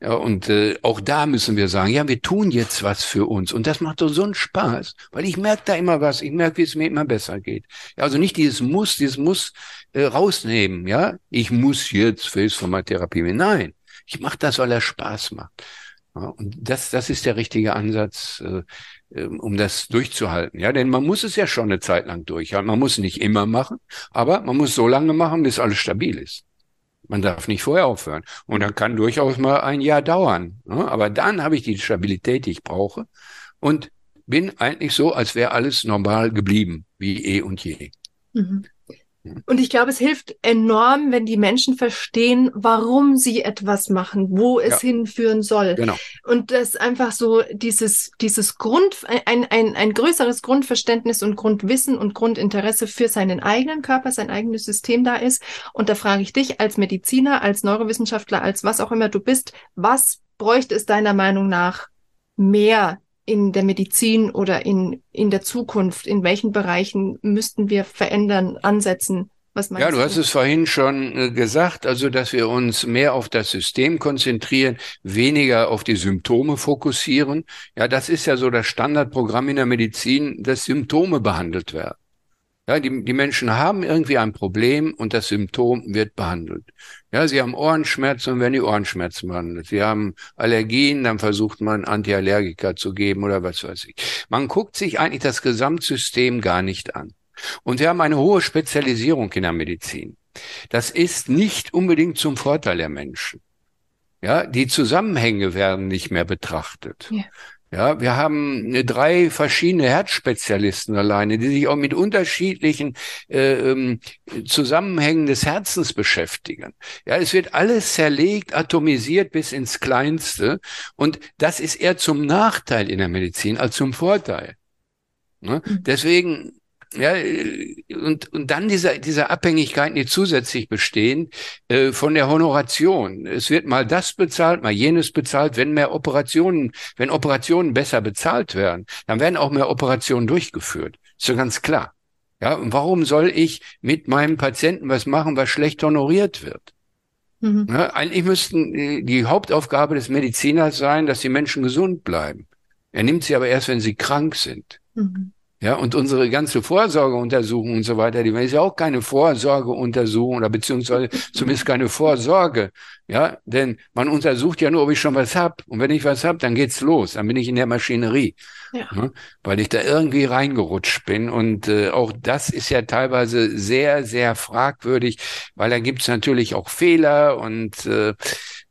Ja, und auch da müssen wir sagen, ja, wir tun jetzt was für uns. Und das macht doch so einen Spaß, weil ich merke da immer was. Ich merke, wie es mir immer besser geht. Ja, also nicht dieses Muss rausnehmen. Ja, ich muss jetzt Faceformer-Therapie. Nein, ich mache das, weil er Spaß macht. Ja, und das ist der richtige Ansatz, um das durchzuhalten. Ja, denn man muss es ja schon eine Zeit lang durchhalten. Man muss es nicht immer machen, aber man muss so lange machen, bis alles stabil ist. Man darf nicht vorher aufhören. Und dann kann durchaus mal ein Jahr dauern. Ja, aber dann habe ich die Stabilität, die ich brauche und bin eigentlich so, als wäre alles normal geblieben, wie eh und je. Mhm. Und ich glaube, es hilft enorm, wenn die Menschen verstehen, warum sie etwas machen, wo es hinführen soll. Genau. Und das einfach so dieses Grund, ein größeres Grundverständnis und Grundwissen und Grundinteresse für seinen eigenen Körper, sein eigenes System da ist. Und da frage ich dich als Mediziner, als Neurowissenschaftler, als was auch immer du bist, was bräuchte es deiner Meinung nach mehr in der Medizin oder in der Zukunft? In welchen Bereichen müssten wir verändern, ansetzen? Was meinst du? Ja, du hast es vorhin schon gesagt, also dass wir uns mehr auf das System konzentrieren, weniger auf die Symptome fokussieren. Ja, das ist ja so das Standardprogramm in der Medizin, dass Symptome behandelt werden. Ja, die Menschen haben irgendwie ein Problem und das Symptom wird behandelt. Ja, sie haben Ohrenschmerzen und werden die Ohrenschmerzen behandelt. Sie haben Allergien, dann versucht man Antiallergika zu geben oder was weiß ich. Man guckt sich eigentlich das Gesamtsystem gar nicht an. Und wir haben eine hohe Spezialisierung in der Medizin. Das ist nicht unbedingt zum Vorteil der Menschen. Ja, die Zusammenhänge werden nicht mehr betrachtet. Yeah. Ja, wir haben 3 verschiedene Herzspezialisten alleine, die sich auch mit unterschiedlichen Zusammenhängen des Herzens beschäftigen. Ja, es wird alles zerlegt, atomisiert bis ins Kleinste. Und das ist eher zum Nachteil in der Medizin als zum Vorteil. Ne? Deswegen, ja, und dann diese Abhängigkeiten, die zusätzlich bestehen, von der Honoration. Es wird mal das bezahlt, mal jenes bezahlt. Wenn Operationen besser bezahlt werden, dann werden auch mehr Operationen durchgeführt. Ist ja ganz klar. Ja, und warum soll ich mit meinem Patienten was machen, was schlecht honoriert wird? Mhm. Ja, eigentlich müssten die Hauptaufgabe des Mediziners sein, dass die Menschen gesund bleiben. Er nimmt sie aber erst, wenn sie krank sind. Mhm. Ja, und unsere ganze Vorsorgeuntersuchung und so weiter, die ist ja auch keine Vorsorgeuntersuchung oder beziehungsweise zumindest keine Vorsorge. Ja, denn man untersucht ja nur, ob ich schon was habe. Und wenn ich was habe, dann geht's los. Dann bin ich in der Maschinerie. Ja. Ja, weil ich da irgendwie reingerutscht bin. Und auch das ist ja teilweise sehr, sehr fragwürdig, weil da gibt's natürlich auch Fehler und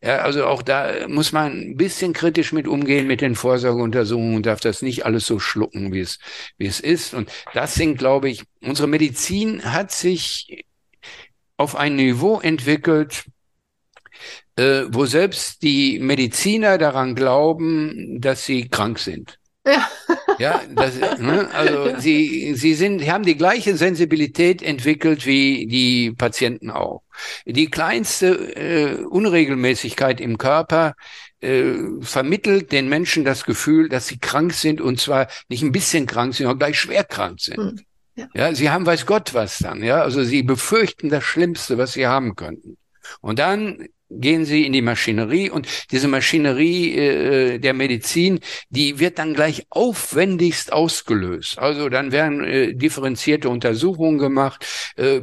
ja, also auch da muss man ein bisschen kritisch mit umgehen mit den Vorsorgeuntersuchungen und darf das nicht alles so schlucken, wie es ist. Und das sind, glaube ich, unsere Medizin hat sich auf ein Niveau entwickelt, wo selbst die Mediziner daran glauben, dass sie krank sind. Ja. Ja, das, ne, also sie haben die gleiche Sensibilität entwickelt wie die Patienten auch. Die kleinste Unregelmäßigkeit im Körper vermittelt den Menschen das Gefühl, dass sie krank sind und zwar nicht ein bisschen krank, sondern gleich schwer krank sind. Mhm. Ja. Ja, sie haben weiß Gott was dann, ja, also sie befürchten das Schlimmste, was sie haben könnten. Und dann gehen Sie in die Maschinerie, und diese Maschinerie der Medizin, die wird dann gleich aufwendigst ausgelöst. Also dann werden differenzierte Untersuchungen gemacht,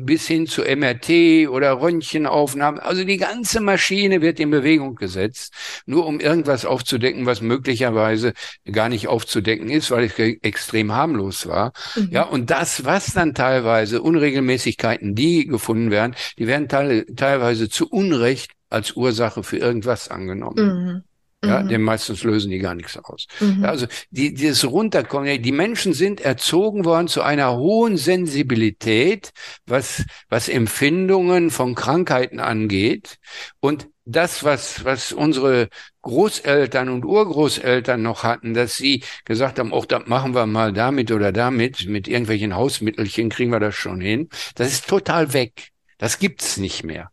bis hin zu MRT oder Röntgenaufnahmen. Also die ganze Maschine wird in Bewegung gesetzt, nur um irgendwas aufzudecken, was möglicherweise gar nicht aufzudecken ist, weil es extrem harmlos war. Mhm. Ja, und das, was dann teilweise Unregelmäßigkeiten, die gefunden werden, die werden teilweise zu Unrecht als Ursache für irgendwas angenommen. Mhm. Ja, denn meistens lösen die gar nichts aus. Mhm. Ja, also dieses Runterkommen, die Menschen sind erzogen worden zu einer hohen Sensibilität, was Empfindungen von Krankheiten angeht. Und das, was unsere Großeltern und Urgroßeltern noch hatten, dass sie gesagt haben, oh, das machen wir mal damit oder damit, mit irgendwelchen Hausmittelchen kriegen wir das schon hin, das ist total weg. Das gibt's nicht mehr.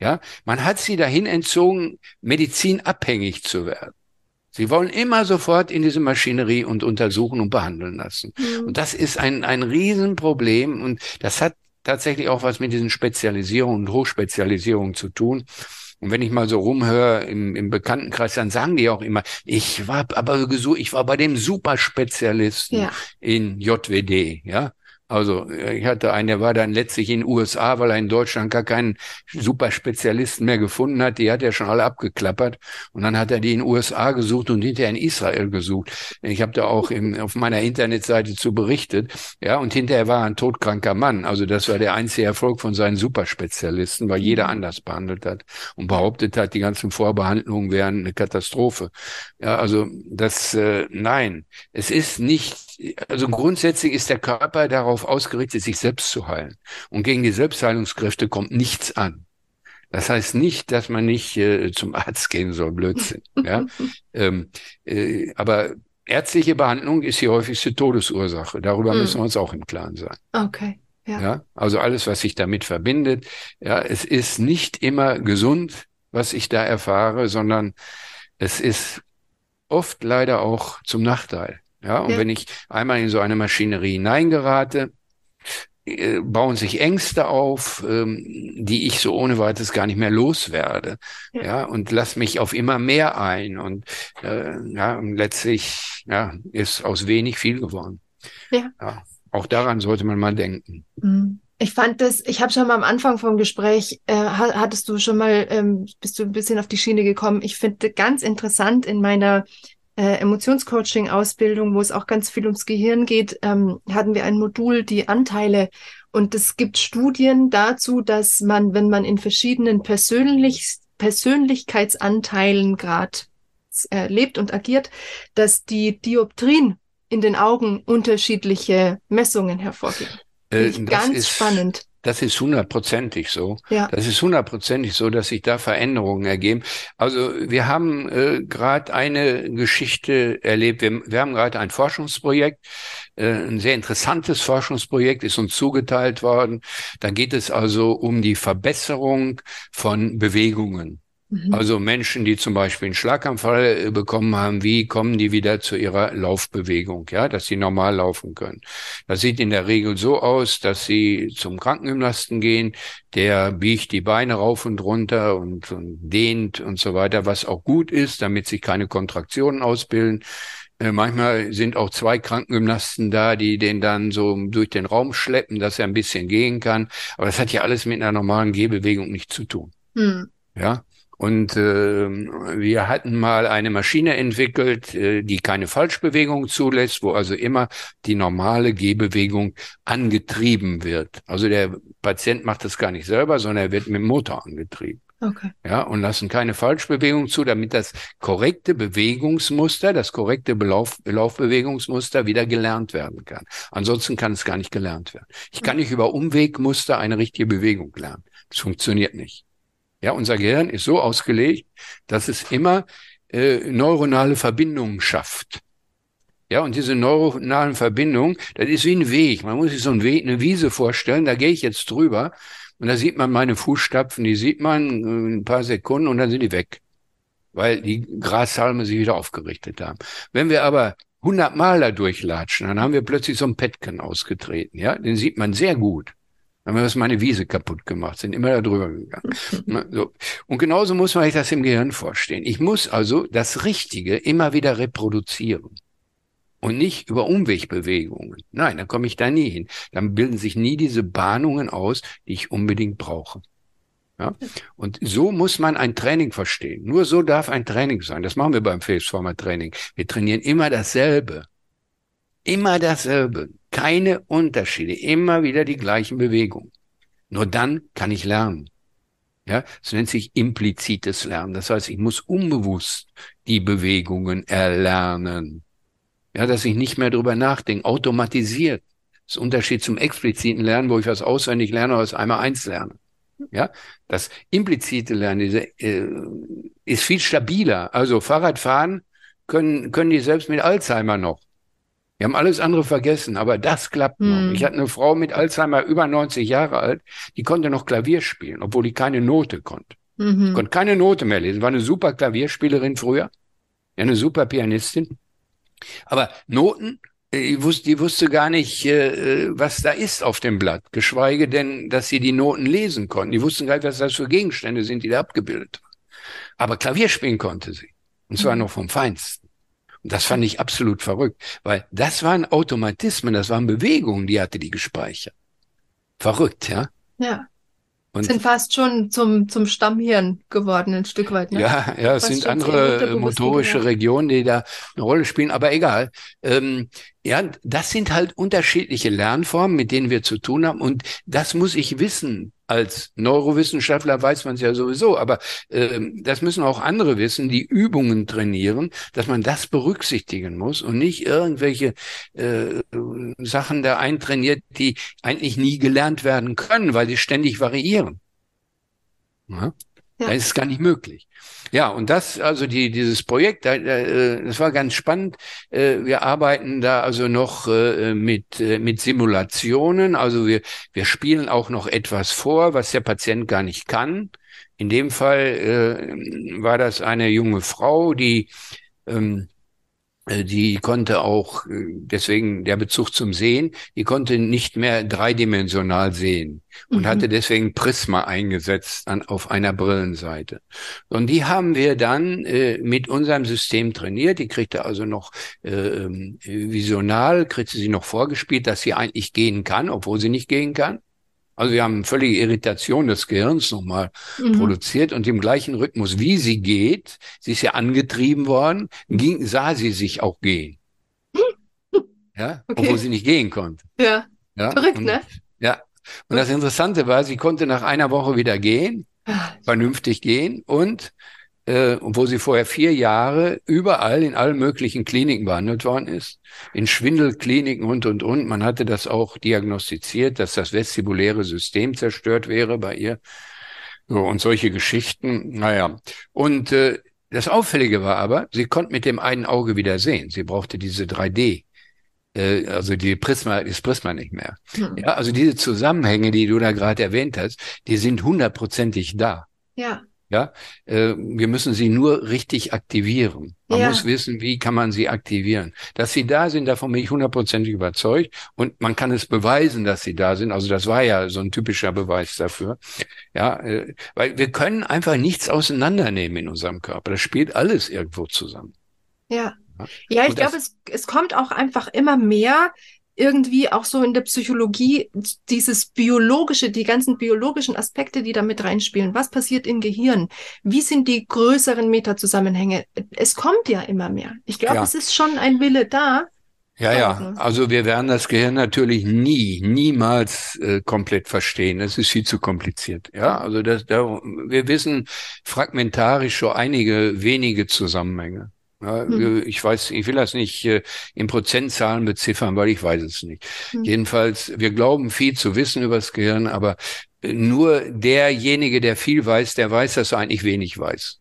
Ja, man hat sie dahin entzogen, medizinabhängig zu werden. Sie wollen immer sofort in diese Maschinerie und untersuchen und behandeln lassen. Mhm. Und das ist ein Riesenproblem, und das hat tatsächlich auch was mit diesen Spezialisierungen und Hochspezialisierungen zu tun. Und wenn ich mal so rumhöre im Bekanntenkreis, dann sagen die auch immer, ich war bei dem Superspezialisten in JWD, ja. Also ich hatte einen, der war dann letztlich in den USA, weil er in Deutschland gar keinen Superspezialisten mehr gefunden hat. Die hat er schon alle abgeklappert. Und dann hat er die in den USA gesucht und hinterher in Israel gesucht. Ich habe da auch auf meiner Internetseite zu berichtet. Ja, und hinterher war er ein todkranker Mann. Also das war der einzige Erfolg von seinen Superspezialisten, weil jeder anders behandelt hat und behauptet hat, die ganzen Vorbehandlungen wären eine Katastrophe. Ja, also das, nein, es ist nicht. Also grundsätzlich ist der Körper darauf ausgerichtet, sich selbst zu heilen. Und gegen die Selbstheilungskräfte kommt nichts an. Das heißt nicht, dass man nicht zum Arzt gehen soll, Blödsinn. Ja? Aber ärztliche Behandlung ist die häufigste Todesursache. Darüber müssen wir uns auch im Klaren sein. Okay. Ja. Ja? Also alles, was sich damit verbindet. Ja, es ist nicht immer gesund, was ich da erfahre, sondern es ist oft leider auch zum Nachteil. Ja, und wenn ich einmal in so eine Maschinerie hineingerate, bauen sich Ängste auf, die ich so ohne weiteres gar nicht mehr loswerde. Ja, ja, und lasse mich auf immer mehr ein. Und letztlich ist aus wenig viel geworden. Ja. Ja, auch daran sollte man mal denken. Mhm. Ich habe schon mal am Anfang vom Gespräch, bist du ein bisschen auf die Schiene gekommen. Ich finde ganz interessant in meiner Emotionscoaching-Ausbildung, wo es auch ganz viel ums Gehirn geht, hatten wir ein Modul, die Anteile. Und es gibt Studien dazu, dass man, wenn man in verschiedenen Persönlichkeitsanteilen gerade lebt und agiert, dass die Dioptrien in den Augen unterschiedliche Messungen hervorgeben. Ganz spannend. Das ist hundertprozentig so. Ja. Das ist hundertprozentig so, dass sich da Veränderungen ergeben. Also wir haben gerade eine Geschichte erlebt. Wir haben gerade ein Forschungsprojekt, ein sehr interessantes Forschungsprojekt ist uns zugeteilt worden. Da geht es also um die Verbesserung von Bewegungen. Also Menschen, die zum Beispiel einen Schlaganfall bekommen haben, wie kommen die wieder zu ihrer Laufbewegung, ja, dass sie normal laufen können. Das sieht in der Regel so aus, dass sie zum Krankengymnasten gehen, der biegt die Beine rauf und runter und dehnt und so weiter, was auch gut ist, damit sich keine Kontraktionen ausbilden. Manchmal sind auch zwei Krankengymnasten da, die den dann so durch den Raum schleppen, dass er ein bisschen gehen kann. Aber das hat ja alles mit einer normalen Gehbewegung nichts zu tun. Mhm. Ja. Und wir hatten mal eine Maschine entwickelt, die keine Falschbewegung zulässt, wo also immer die normale Gehbewegung angetrieben wird. Also der Patient macht das gar nicht selber, sondern er wird mit dem Motor angetrieben. Okay. Ja, und lassen keine Falschbewegung zu, damit das korrekte Bewegungsmuster, das korrekte Laufbewegungsmuster wieder gelernt werden kann. Ansonsten kann es gar nicht gelernt werden. Ich kann nicht über Umwegmuster eine richtige Bewegung lernen. Das funktioniert nicht. Ja, unser Gehirn ist so ausgelegt, dass es immer neuronale Verbindungen schafft. Ja, und diese neuronalen Verbindungen, das ist wie ein Weg. Man muss sich so einen Weg, eine Wiese vorstellen, da gehe ich jetzt drüber und da sieht man meine Fußstapfen, die sieht man ein paar Sekunden und dann sind die weg, weil die Grashalme sich wieder aufgerichtet haben. Wenn wir aber 100 Mal da durchlatschen, dann haben wir plötzlich so ein Pädchen ausgetreten. Ja, den sieht man sehr gut. haben wir das meine Wiese kaputt gemacht, sind immer da drüber gegangen. So. Und genauso muss man sich das im Gehirn vorstellen. Ich muss also das Richtige immer wieder reproduzieren. Und nicht über Umwegbewegungen. Nein, dann komme ich da nie hin. Dann bilden sich nie diese Bahnungen aus, die ich unbedingt brauche. Ja? Und so muss man ein Training verstehen. Nur so darf ein Training sein. Das machen wir beim Faceformer-Training. Wir trainieren immer dasselbe. Immer dasselbe. Keine Unterschiede. Immer wieder die gleichen Bewegungen. Nur dann kann ich lernen. Ja, das nennt sich implizites Lernen. Das heißt, ich muss unbewusst die Bewegungen erlernen. Ja, dass ich nicht mehr drüber nachdenke, automatisiert. Das ist ein Unterschied zum expliziten Lernen, wo ich was auswendig lerne oder was einmal eins lerne. Ja, das implizite Lernen ist viel stabiler. Also Fahrradfahren können die selbst mit Alzheimer noch. Die haben alles andere vergessen, aber das klappt noch. Ich hatte eine Frau mit Alzheimer, über 90 Jahre alt, die konnte noch Klavier spielen, obwohl die keine Note konnte. Die konnte keine Note mehr lesen. War eine super Klavierspielerin früher, eine super Pianistin. Aber Noten, die wusste gar nicht, was da ist auf dem Blatt, geschweige denn, dass sie die Noten lesen konnten. Die wussten gar nicht, was das für Gegenstände sind, die da abgebildet waren. Aber Klavier spielen konnte sie. Und zwar noch vom Feinsten. Und das fand ich absolut verrückt, weil das waren Automatismen, das waren Bewegungen, die hatte die gespeichert. Verrückt, ja? Ja. Und sind fast schon zum Stammhirn geworden, ein Stück weit. Ne? Ja, ja, es sind andere motorische Regionen, die da eine Rolle spielen, aber egal. Ja, das sind halt unterschiedliche Lernformen, mit denen wir zu tun haben. Und das muss ich wissen. Als Neurowissenschaftler weiß man es ja sowieso. Aber das müssen auch andere wissen, die Übungen trainieren, dass man das berücksichtigen muss und nicht irgendwelche Sachen da eintrainiert, die eigentlich nie gelernt werden können, weil sie ständig variieren. Ja? Ja. Da ist es gar nicht möglich. Ja, und das, also dieses Projekt, das war ganz spannend. Wir arbeiten da also noch mit Simulationen. Also wir spielen auch noch etwas vor, was der Patient gar nicht kann. In dem Fall war das eine junge Frau, die konnte auch, deswegen der Bezug zum Sehen, die konnte nicht mehr dreidimensional sehen und hatte deswegen Prisma eingesetzt auf einer Brillenseite. Und die haben wir dann mit unserem System trainiert. Die kriegte also noch visional, kriegte sie noch vorgespielt, dass sie eigentlich gehen kann, obwohl sie nicht gehen kann. Also wir haben völlige Irritation des Gehirns nochmal produziert und im gleichen Rhythmus, wie sie geht, sie ist ja angetrieben worden, sah sie sich auch gehen. Ja, okay. Obwohl sie nicht gehen konnte. Ja, ja. Verrückt, ne? Ja, und das Interessante war, sie konnte nach einer Woche wieder gehen, vernünftig gehen und obwohl sie vorher 4 Jahre überall in allen möglichen Kliniken behandelt worden ist, in Schwindelkliniken und. Man hatte das auch diagnostiziert, dass das vestibuläre System zerstört wäre bei ihr. So, und solche Geschichten, naja. Und das Auffällige war aber, sie konnte mit dem einen Auge wieder sehen. Sie brauchte diese 3D, also das Prisma nicht mehr. Ja, also diese Zusammenhänge, die du da gerade erwähnt hast, die sind 100%ig da. Ja. Ja, wir müssen sie nur richtig aktivieren. Man muss wissen, wie kann man sie aktivieren. Dass sie da sind, davon bin ich 100%ig überzeugt. Und man kann es beweisen, dass sie da sind. Also das war ja so ein typischer Beweis dafür. Ja, weil wir können einfach nichts auseinandernehmen in unserem Körper. Das spielt alles irgendwo zusammen. Ja, ja, ich glaube, es kommt auch einfach immer mehr irgendwie auch so in der Psychologie dieses biologische, die ganzen biologischen Aspekte, die da mit reinspielen. Was passiert im Gehirn? Wie sind die größeren Metazusammenhänge? Es kommt ja immer mehr. Ich glaube, es ist schon ein Wille da. Ja, ja. Also wir werden das Gehirn natürlich niemals komplett verstehen. Das ist viel zu kompliziert. Ja, also wir wissen fragmentarisch so einige wenige Zusammenhänge. Ja, ich will das nicht in Prozentzahlen beziffern, weil ich weiß es nicht. Jedenfalls, wir glauben viel zu wissen über das Gehirn, aber nur derjenige, der viel weiß, der weiß, dass er eigentlich wenig weiß.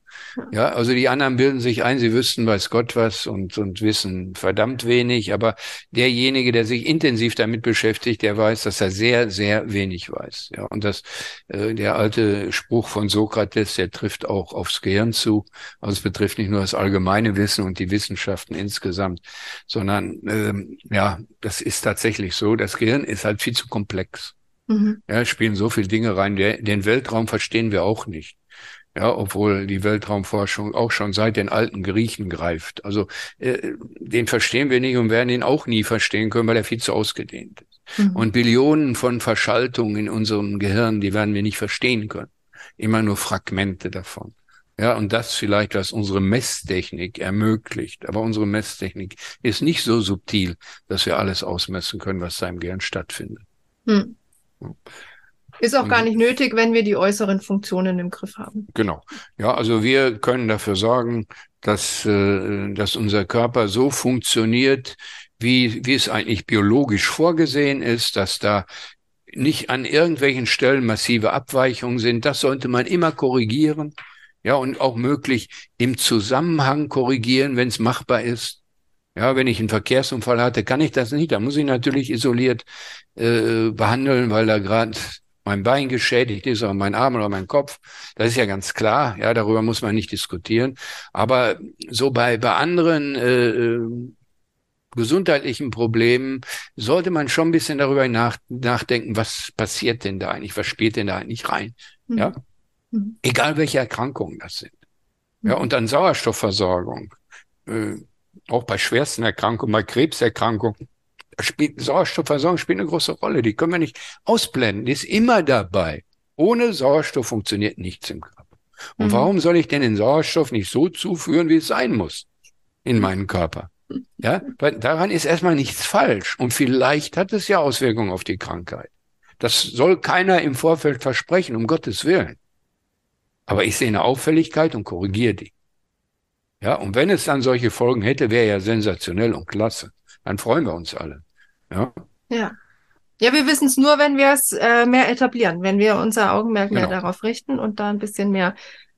Ja, also die anderen bilden sich ein, sie wüssten weiß Gott was und wissen verdammt wenig, aber derjenige, der sich intensiv damit beschäftigt, der weiß, dass er sehr, sehr wenig weiß. Ja, und der alte Spruch von Sokrates, der trifft auch aufs Gehirn zu. Also es betrifft nicht nur das allgemeine Wissen und die Wissenschaften insgesamt, sondern ja, das ist tatsächlich so. Das Gehirn ist halt viel zu komplex. Mhm. Ja, spielen so viele Dinge rein. Den Weltraum verstehen wir auch nicht. Ja, obwohl die Weltraumforschung auch schon seit den alten Griechen greift. Also den verstehen wir nicht und werden ihn auch nie verstehen können, weil er viel zu ausgedehnt ist. Mhm. Und Billionen von Verschaltungen in unserem Gehirn, die werden wir nicht verstehen können. Immer nur Fragmente davon. Ja, und das vielleicht, was unsere Messtechnik ermöglicht. Aber unsere Messtechnik ist nicht so subtil, dass wir alles ausmessen können, was da im Gehirn stattfindet. Hm. Ja. Ist auch gar nicht nötig, wenn wir die äußeren Funktionen im Griff haben. Genau. Ja, also wir können dafür sorgen, dass unser Körper so funktioniert, wie es eigentlich biologisch vorgesehen ist, dass da nicht an irgendwelchen Stellen massive Abweichungen sind. Das sollte man immer korrigieren. Ja, und auch möglich im Zusammenhang korrigieren, wenn es machbar ist. Ja, wenn ich einen Verkehrsunfall hatte, kann ich das nicht. Da muss ich natürlich isoliert behandeln, weil da gerade mein Bein geschädigt ist oder mein Arm oder mein Kopf. Das ist ja ganz klar. Ja, darüber muss man nicht diskutieren. Aber so bei anderen gesundheitlichen Problemen sollte man schon ein bisschen darüber nachdenken, was passiert denn da eigentlich, was spielt denn da eigentlich rein. Mhm. Ja, mhm. Egal welche Erkrankungen das sind. Mhm. Ja, und dann Sauerstoffversorgung. Auch bei schwersten Erkrankungen, bei Krebserkrankungen, Sauerstoffversorgung spielt eine große Rolle. Die können wir nicht ausblenden. Die ist immer dabei. Ohne Sauerstoff funktioniert nichts im Körper. Und warum soll ich denn den Sauerstoff nicht so zuführen, wie es sein muss in meinen Körper? Ja, weil daran ist erstmal nichts falsch. Und vielleicht hat es ja Auswirkungen auf die Krankheit. Das soll keiner im Vorfeld versprechen, um Gottes Willen. Aber ich sehe eine Auffälligkeit und korrigiere die. Ja, und wenn es dann solche Folgen hätte, wäre ja sensationell und klasse. Dann freuen wir uns alle. Ja, ja. Ja, wir wissen es nur, wenn wir es mehr etablieren, wenn wir unser Augenmerk mehr darauf richten und da ein bisschen mehr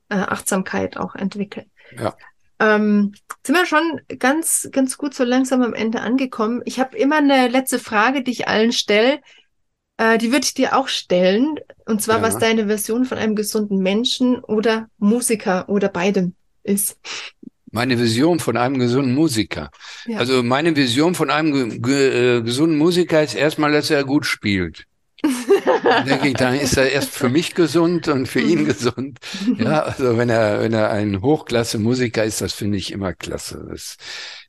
Achtsamkeit auch entwickeln. Ja. Sind wir schon ganz gut so langsam am Ende angekommen. Ich habe immer eine letzte Frage, die ich allen stelle. Die würde ich dir auch stellen. Und zwar, was deine Version von einem gesunden Menschen oder Musiker oder beidem ist. Meine Vision von einem gesunden Musiker. Ja. Also meine Vision von einem gesunden Musiker ist erstmal, dass er gut spielt. Denke ich, dann ist er erst für mich gesund und für ihn gesund. Ja, also wenn er ein Hochklasse-Musiker ist, das finde ich immer klasse.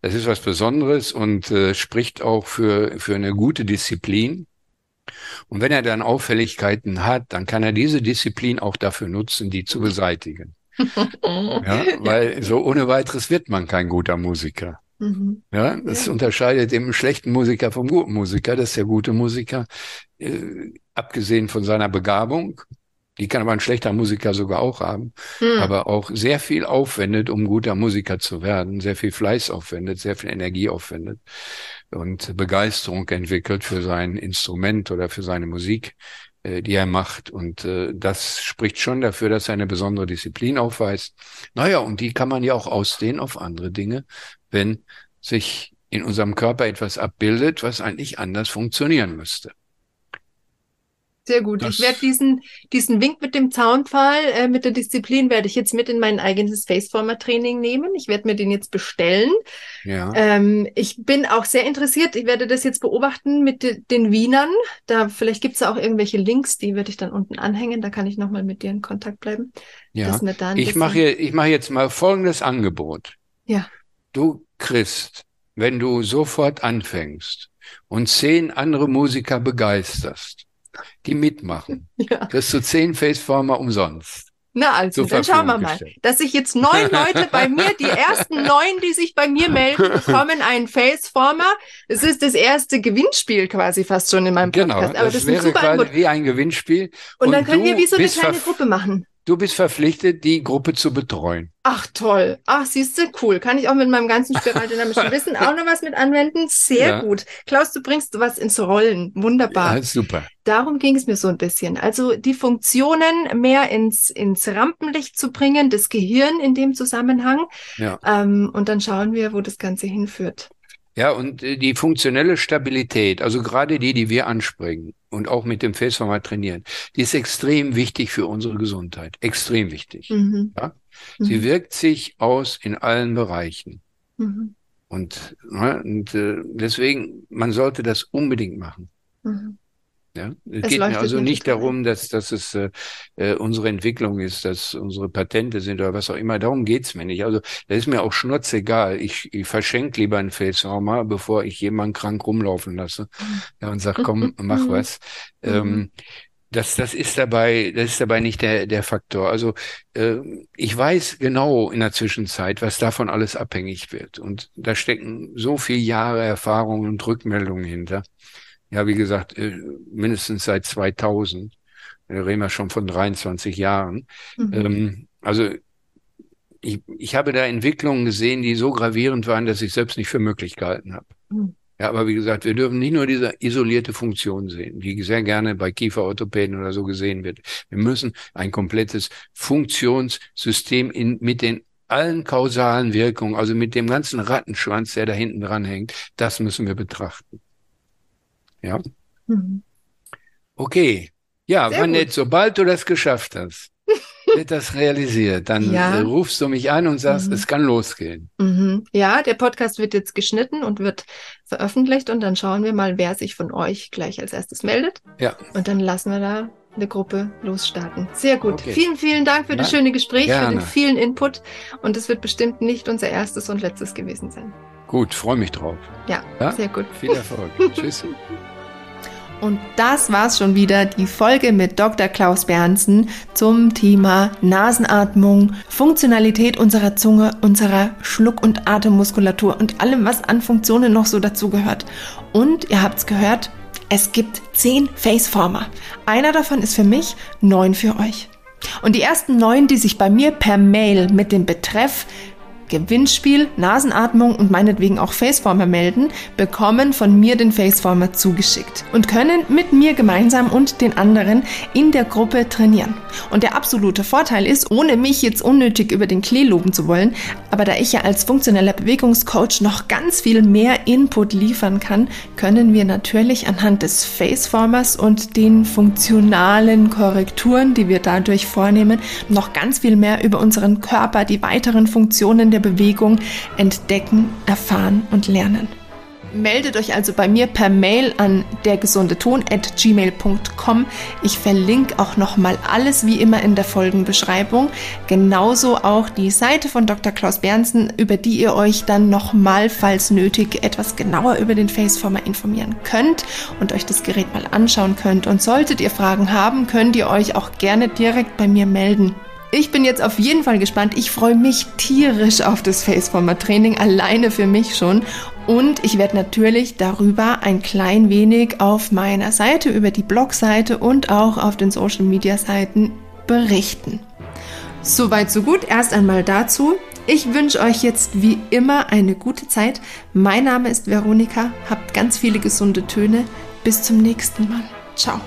Das ist was Besonderes und spricht auch für eine gute Disziplin. Und wenn er dann Auffälligkeiten hat, dann kann er diese Disziplin auch dafür nutzen, die zu beseitigen. Ja, weil so ohne weiteres wird man kein guter Musiker. Mhm. Ja, das unterscheidet den schlechten Musiker vom guten Musiker. Das ist der gute Musiker, abgesehen von seiner Begabung, die kann aber ein schlechter Musiker sogar auch haben, aber auch sehr viel aufwendet, um guter Musiker zu werden, sehr viel Fleiß aufwendet, sehr viel Energie aufwendet und Begeisterung entwickelt für sein Instrument oder für seine Musik, die er macht, und das spricht schon dafür, dass er eine besondere Disziplin aufweist. Naja, und die kann man ja auch ausdehnen auf andere Dinge, wenn sich in unserem Körper etwas abbildet, was eigentlich anders funktionieren müsste. Sehr gut. Ich werde diesen Wink mit dem Zaunpfahl, mit der Disziplin, werde ich jetzt mit in mein eigenes Faceformer-Training nehmen. Ich werde mir den jetzt bestellen. Ja. Ich bin auch sehr interessiert. Ich werde das jetzt beobachten mit den Wienern. Da vielleicht gibt es auch irgendwelche Links, die werde ich dann unten anhängen. Da kann ich nochmal mit dir in Kontakt bleiben. Ja. Ich mache jetzt mal folgendes Angebot. Ja. Du kriegst, wenn du sofort anfängst und 10 andere Musiker begeisterst, die mitmachen. Ja. Kriegst du 10 Faceformer umsonst. Na also, dann schauen wir mal, dass ich jetzt 9 Leute bei mir, die ersten 9, die sich bei mir melden, bekommen einen Faceformer. Es ist das erste Gewinnspiel quasi fast schon in meinem Podcast. Genau, aber das wäre super quasi Angebot, wie ein Gewinnspiel. Und dann können wir wie so eine kleine Gruppe machen. Du bist verpflichtet, die Gruppe zu betreuen. Ach toll, ach siehst du, cool. Kann ich auch mit meinem ganzen spiraldynamischen Wissen auch noch was mit anwenden? Sehr gut. Klaus, du bringst was ins Rollen. Wunderbar. Ja, super. Darum ging es mir so ein bisschen. Also die Funktionen mehr ins Rampenlicht zu bringen, das Gehirn in dem Zusammenhang. Ja. Und dann schauen wir, wo das Ganze hinführt. Ja, und die funktionelle Stabilität, also gerade die wir anspringen und auch mit dem Faceformer trainieren, die ist extrem wichtig für unsere Gesundheit. Extrem wichtig. Mhm. Ja? Sie wirkt sich aus in allen Bereichen. Mhm. Und deswegen, man sollte das unbedingt machen. Mhm. Ja? Es geht mir also nicht darum, dass es unsere Entwicklung ist, dass unsere Patente sind oder was auch immer. Darum geht's mir nicht. Also da ist mir auch schnurzegal. Ich verschenke lieber einen Faceformer, bevor ich jemanden krank rumlaufen lasse und sage, komm, mach was. Das ist dabei nicht der Faktor. Also ich weiß genau in der Zwischenzeit, was davon alles abhängig wird. Und da stecken so viele Jahre Erfahrungen und Rückmeldungen hinter. Ja, wie gesagt, mindestens seit 2000. Da reden wir schon von 23 Jahren. Also ich habe da Entwicklungen gesehen, die so gravierend waren, dass ich selbst nicht für möglich gehalten habe. Ja, aber wie gesagt, wir dürfen nicht nur diese isolierte Funktion sehen, die sehr gerne bei Kieferorthopäden oder so gesehen wird. Wir müssen ein komplettes Funktionssystem mit den allen kausalen Wirkungen, also mit dem ganzen Rattenschwanz, der da hinten dran hängt, das müssen wir betrachten. Ja? Okay. Ja, sehr war nett. Gut. Sobald du das geschafft hast, wird das realisiert. Dann rufst du mich an und sagst, es kann losgehen. Ja, der Podcast wird jetzt geschnitten und wird veröffentlicht und dann schauen wir mal, wer sich von euch gleich als erstes meldet. Ja. Und dann lassen wir da eine Gruppe losstarten. Sehr gut. Okay. Vielen, vielen Dank für das schöne Gespräch, für den vielen Input. Und es wird bestimmt nicht unser erstes und letztes gewesen sein. Gut, freue mich drauf. Ja, sehr gut. Viel Erfolg. Tschüss. Und das war's schon wieder, die Folge mit Dr. Klaus Berndsen zum Thema Nasenatmung, Funktionalität unserer Zunge, unserer Schluck- und Atemmuskulatur und allem, was an Funktionen noch so dazugehört. Und ihr habt's gehört, es gibt 10 Faceformer. Einer davon ist für mich, 9 für euch. Und die ersten 9, die sich bei mir per Mail mit dem Betreff Gewinnspiel, Nasenatmung und meinetwegen auch Faceformer melden, bekommen von mir den Faceformer zugeschickt und können mit mir gemeinsam und den anderen in der Gruppe trainieren. Und der absolute Vorteil ist, ohne mich jetzt unnötig über den Klee loben zu wollen, aber da ich ja als funktioneller Bewegungscoach noch ganz viel mehr Input liefern kann, können wir natürlich anhand des Faceformers und den funktionalen Korrekturen, die wir dadurch vornehmen, noch ganz viel mehr über unseren Körper, die weiteren Funktionen der Bewegung entdecken, erfahren und lernen. Meldet euch also bei mir per Mail an dergesundeton@gmail.com. Ich verlinke auch nochmal alles wie immer in der Folgenbeschreibung. Genauso auch die Seite von Dr. Klaus Berndsen, über die ihr euch dann nochmal, falls nötig, etwas genauer über den Faceformer informieren könnt und euch das Gerät mal anschauen könnt. Und solltet ihr Fragen haben, könnt ihr euch auch gerne direkt bei mir melden. Ich bin jetzt auf jeden Fall gespannt. Ich freue mich tierisch auf das Faceformer-Training, alleine für mich schon. Und ich werde natürlich darüber ein klein wenig auf meiner Seite, über die Blogseite und auch auf den Social-Media-Seiten berichten. Soweit, so gut. Erst einmal dazu. Ich wünsche euch jetzt wie immer eine gute Zeit. Mein Name ist Veronika. Habt ganz viele gesunde Töne. Bis zum nächsten Mal. Ciao.